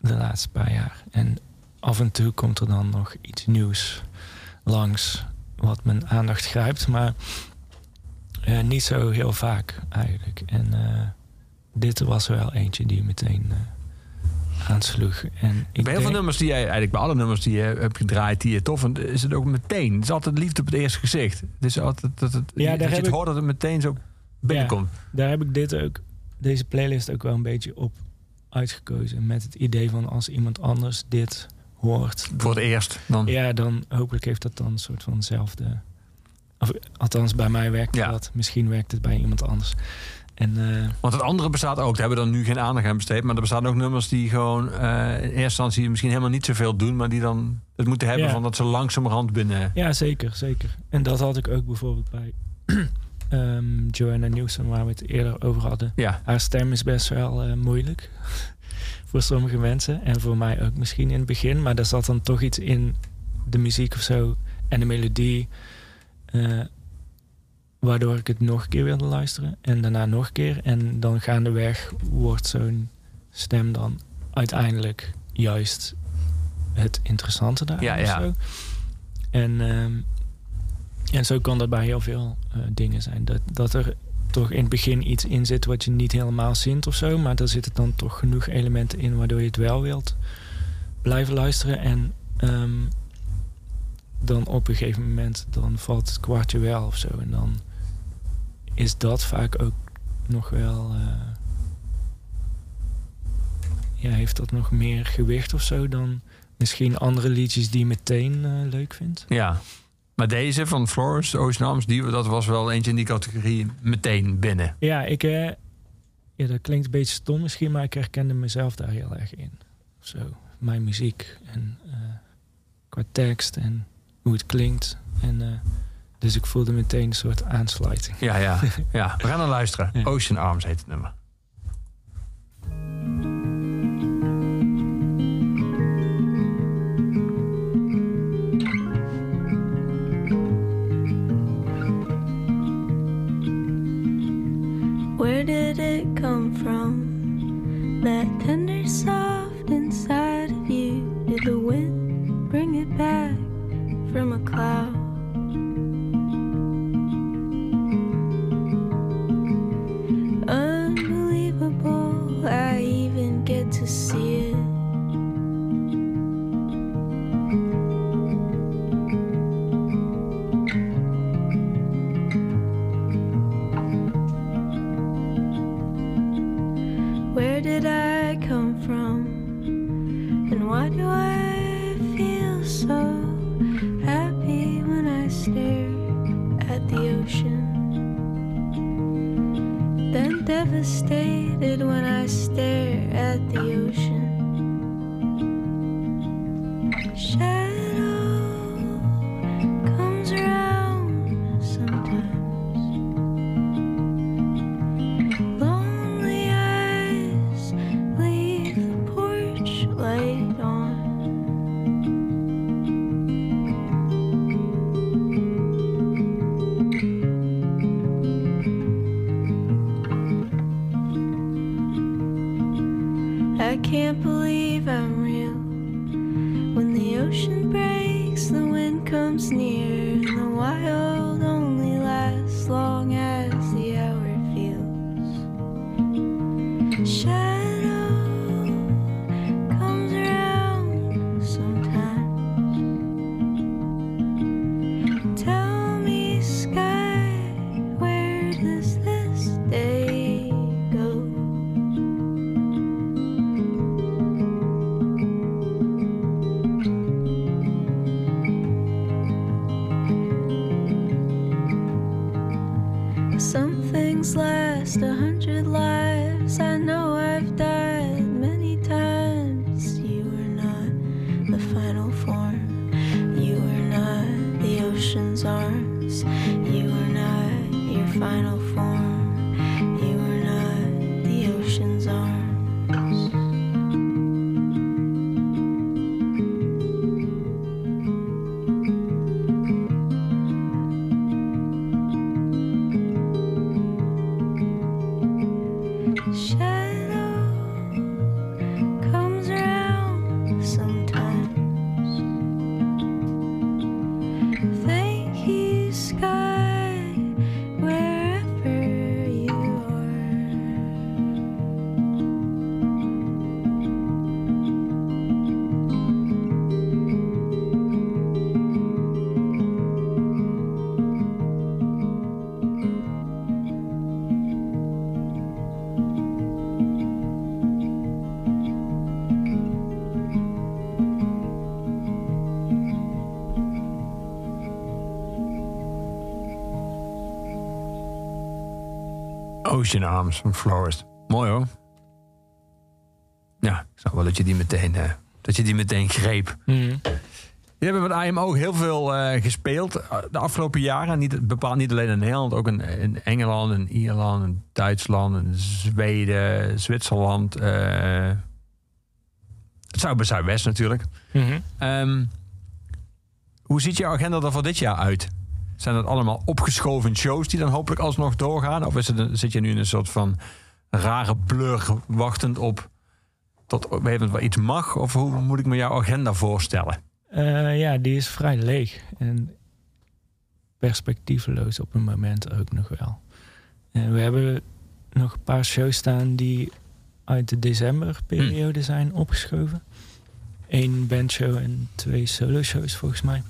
De laatste paar jaar. En af en toe komt er dan nog iets nieuws langs wat mijn aandacht grijpt. Maar niet zo heel vaak eigenlijk. En dit was wel eentje die meteen... aansloeg. En ik bij heel veel nummers die jij, eigenlijk bij alle nummers die je hebt gedraaid, die je tof vindt, is het ook meteen. Het is altijd liefde op het eerste gezicht. Het is altijd dat het, ja, als je het hoort, dat het meteen zo binnenkomt. Ja, daar heb ik dit ook, deze playlist ook wel een beetje op uitgekozen. Met het idee van als iemand anders dit hoort. Dan, voor het eerst. Dan. Ja, dan hopelijk heeft dat dan een soort van hetzelfde. Of, althans, bij mij werkt dat. Misschien werkt het bij iemand anders. En, want het andere bestaat ook, daar hebben we dan nu geen aandacht aan besteed... maar er bestaan ook nummers die gewoon in eerste instantie misschien helemaal niet zoveel doen... maar die dan het moeten hebben van dat ze langzamerhand binnen... Ja, zeker, zeker. En dat had ik ook bijvoorbeeld bij Joanna Newsom... waar we het eerder over hadden. Ja. Haar stem is best wel moeilijk voor sommige mensen... en voor mij ook misschien in het begin... maar daar zat dan toch iets in de muziek of zo en de melodie... waardoor ik het nog een keer wilde luisteren. En daarna nog een keer. En dan gaandeweg wordt zo'n stem dan uiteindelijk juist het interessante daar. Ja, ja. Zo. En zo kan dat bij heel veel dingen zijn. Dat er toch in het begin iets in zit wat je niet helemaal zint of zo. Maar daar zitten dan toch genoeg elementen in waardoor je het wel wilt blijven luisteren. En... dan op een gegeven moment dan valt het kwartje wel of zo. En dan is dat vaak ook nog wel... heeft dat nog meer gewicht of zo dan misschien andere liedjes die je meteen leuk vindt. Ja, maar deze van Florist, Oostnams, dat was wel eentje in die categorie meteen binnen. Ja, ja, dat klinkt een beetje stom misschien, maar ik herkende mezelf daar heel erg in. Of zo, mijn muziek en qua tekst en... hoe het klinkt. En, dus ik voelde meteen een soort aansluiting. Ja, ja, ja. We gaan naar luisteren. Ja. Ocean Arms heet het nummer. Where did it come from? That tender soft inside of you. Did the wind bring it back? From a cloud. Unbelievable, I even get to see it. Where did I come from? And why do I feel so at the ocean, then devastated when I stare at the ocean. Shadow comes around sometimes. Lonely eyes leave the porch light on. Can't believe I'm real. When the ocean breaks, the wind comes near, and the wild only lasts long as the hour feels. Shadow comes around sometimes. Tell me, sky, where does this day go? Last 100 lives. I know I've died many times. ocean's arms. You are not your final form. You are not the ocean's arms. Ocean Arms van Florist. Mooi hoor. Ja, ik zag wel dat je die meteen, greep. Mm. Je hebt met I Am Oak heel veel gespeeld de afgelopen jaren. Niet alleen in Nederland, ook in Engeland, in Ierland, in Duitsland, in Zweden, Zwitserland. Het zou bij Zuidwest natuurlijk. Mm-hmm. Hoe ziet je agenda er voor dit jaar uit? Zijn dat allemaal opgeschoven shows die dan hopelijk alsnog doorgaan? Of is het zit je nu in een soort van rare blur wachtend op tot op een gegeven moment wel iets mag? Of hoe moet ik me jouw agenda voorstellen? Ja, die is vrij leeg. En perspectiefloos op een moment ook nog wel. En we hebben nog een paar shows staan die uit de decemberperiode zijn opgeschoven. 1 bandshow en 2 solo shows volgens mij.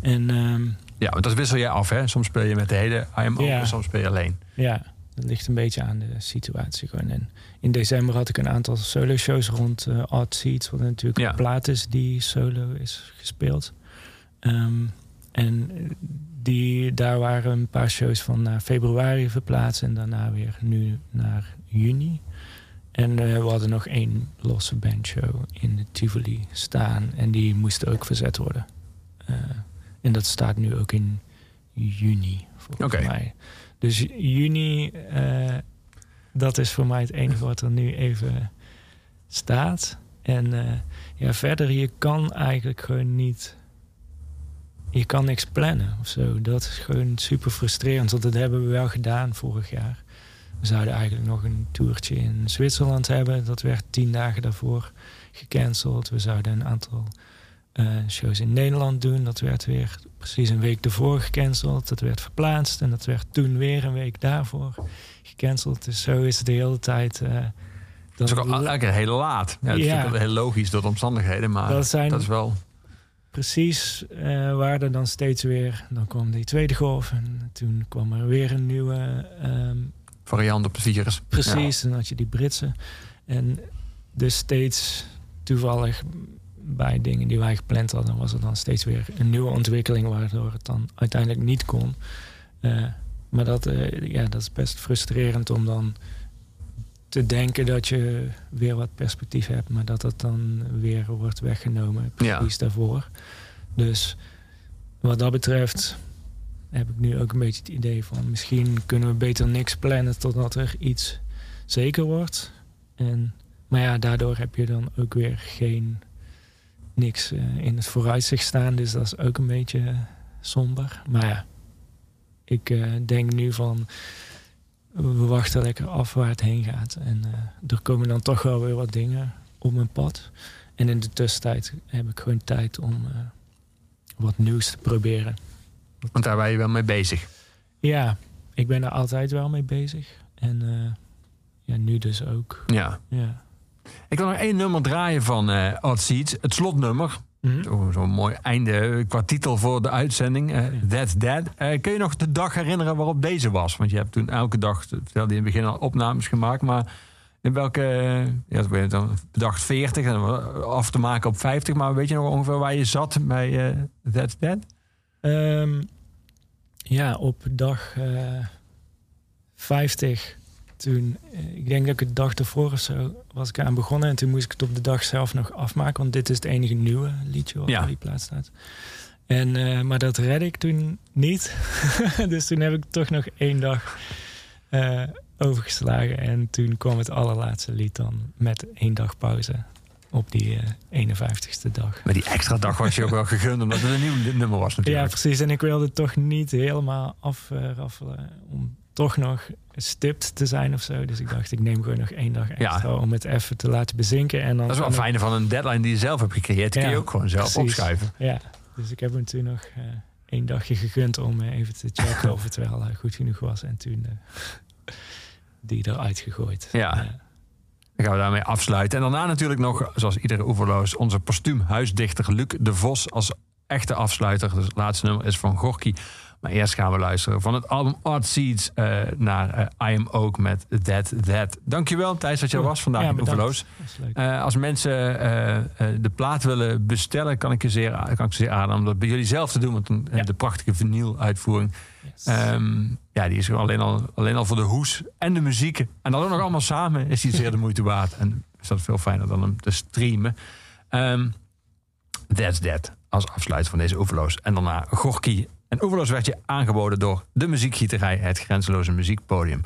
En... ja, want dat wissel je af, hè? Soms speel je met de hele IMO, ja. Soms speel je alleen. Ja, dat ligt een beetje aan de situatie gewoon. En in december had ik een aantal solo-shows rond Odd Seeds, wat natuurlijk een plaat is die solo is gespeeld. En daar waren een paar shows van naar februari verplaatst en daarna weer nu naar juni. En we hadden nog 1 losse bandshow in de Tivoli staan en die moest ook verzet worden. En dat staat nu ook in juni, volgens mij. Dus juni, dat is voor mij het enige wat er nu even staat. En ja, verder, je kan eigenlijk gewoon niet... Je kan niks plannen of zo. Dat is gewoon super frustrerend, want dat hebben we wel gedaan vorig jaar. We zouden eigenlijk nog een toertje in Zwitserland hebben. Dat werd 10 dagen daarvoor gecanceld. We zouden een aantal... shows in Nederland doen. Dat werd weer precies een week ervoor gecanceld. Dat werd verplaatst en dat werd toen weer een week daarvoor gecanceld. Dus zo is het de hele tijd... dat is ook eigenlijk heel laat. Ja, dat is ook heel logisch door de omstandigheden, maar dat is wel... Precies waar er dan steeds weer... Dan kwam die tweede golf en toen kwam er weer een nieuwe... variant op het virus. Precies, en dan had je die Britse. En dus steeds toevallig... bij dingen die wij gepland hadden... was er dan steeds weer een nieuwe ontwikkeling... waardoor het dan uiteindelijk niet kon. Maar dat is best frustrerend om dan... te denken dat je weer wat perspectief hebt... maar dat dat dan weer wordt weggenomen. Precies daarvoor. Dus wat dat betreft... heb ik nu ook een beetje het idee van... misschien kunnen we beter niks plannen... totdat er iets zeker wordt. Maar ja, daardoor heb je dan ook weer geen... niks in het vooruitzicht staan. Dus dat is ook een beetje somber. Maar ja, ik denk nu van... we wachten lekker af waar het heen gaat. En er komen dan toch wel weer wat dingen op mijn pad. En in de tussentijd heb ik gewoon tijd om wat nieuws te proberen. Want daar ben je wel mee bezig? Ja, ik ben er altijd wel mee bezig. En nu dus ook. Ja. Ik wil nog 1 nummer draaien van Odd Seeds. Het slotnummer. Mm-hmm. Zo'n mooi einde qua titel voor de uitzending. That's Dead. Kun je nog de dag herinneren waarop deze was? Want je hebt toen elke dag, vertelde je in het begin al, opnames gemaakt. Maar in welke... dat ben je dan bedacht 40 en af te maken op 50. Maar weet je nog ongeveer waar je zat bij That's Dead? Ja, op dag 50... Toen, ik denk dat ik het dag ervoor of zo was ik aan begonnen. En toen moest ik het op de dag zelf nog afmaken. Want dit is het enige nieuwe liedje wat op die plaats staat. En, maar dat redde ik toen niet. Dus toen heb ik toch nog 1 dag overgeslagen. En toen kwam het allerlaatste lied dan met 1 dag pauze op die 51ste dag. Maar die extra dag was je ook wel gegund omdat het een nieuw nummer was natuurlijk. Ja, precies. En ik wilde het toch niet helemaal afraffelen om toch nog stipt te zijn of zo. Dus ik dacht, ik neem gewoon nog 1 dag extra om het even te laten bezinken. En dan dat is wel fijner van een deadline die je zelf hebt gecreëerd. Ja, kun je ook gewoon zelf opschuiven. Ja, dus ik heb hem toen nog 1 dagje gegund om even te checken of het wel goed genoeg was. En toen die eruit gegooid. Ja. Dan gaan we daarmee afsluiten. En daarna natuurlijk nog, zoals iedere Oeverloos, onze postuum huisdichter Luc de Vos als echte afsluiter. Dus het laatste nummer is van Gorky. Maar eerst gaan we luisteren van het album Odd Seeds naar I Am Oak met That That. Dankjewel Thijs dat je er was vandaag in Oeverloos. Als mensen de plaat willen bestellen, kan ik ze zeer aanraden om dat bij jullie zelf te doen. Want de prachtige vinyl-uitvoering. Yes. Die is alleen al voor de hoes en de muziek. En dan ook nog allemaal samen is die zeer de moeite waard. En is dat veel fijner dan hem te streamen. That's That als afsluit van deze Oeverloos. En daarna Gorky. En Oeverloos werd je aangeboden door de muziekgieterij, het grenzeloze muziekpodium.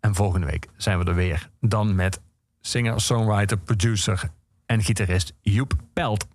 En volgende week zijn we er weer. Dan met singer, songwriter, producer en gitarist Joep Pelt.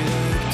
Take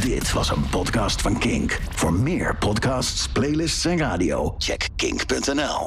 Dit was een podcast van Kink. Voor meer podcasts, playlists en radio, check kink.nl.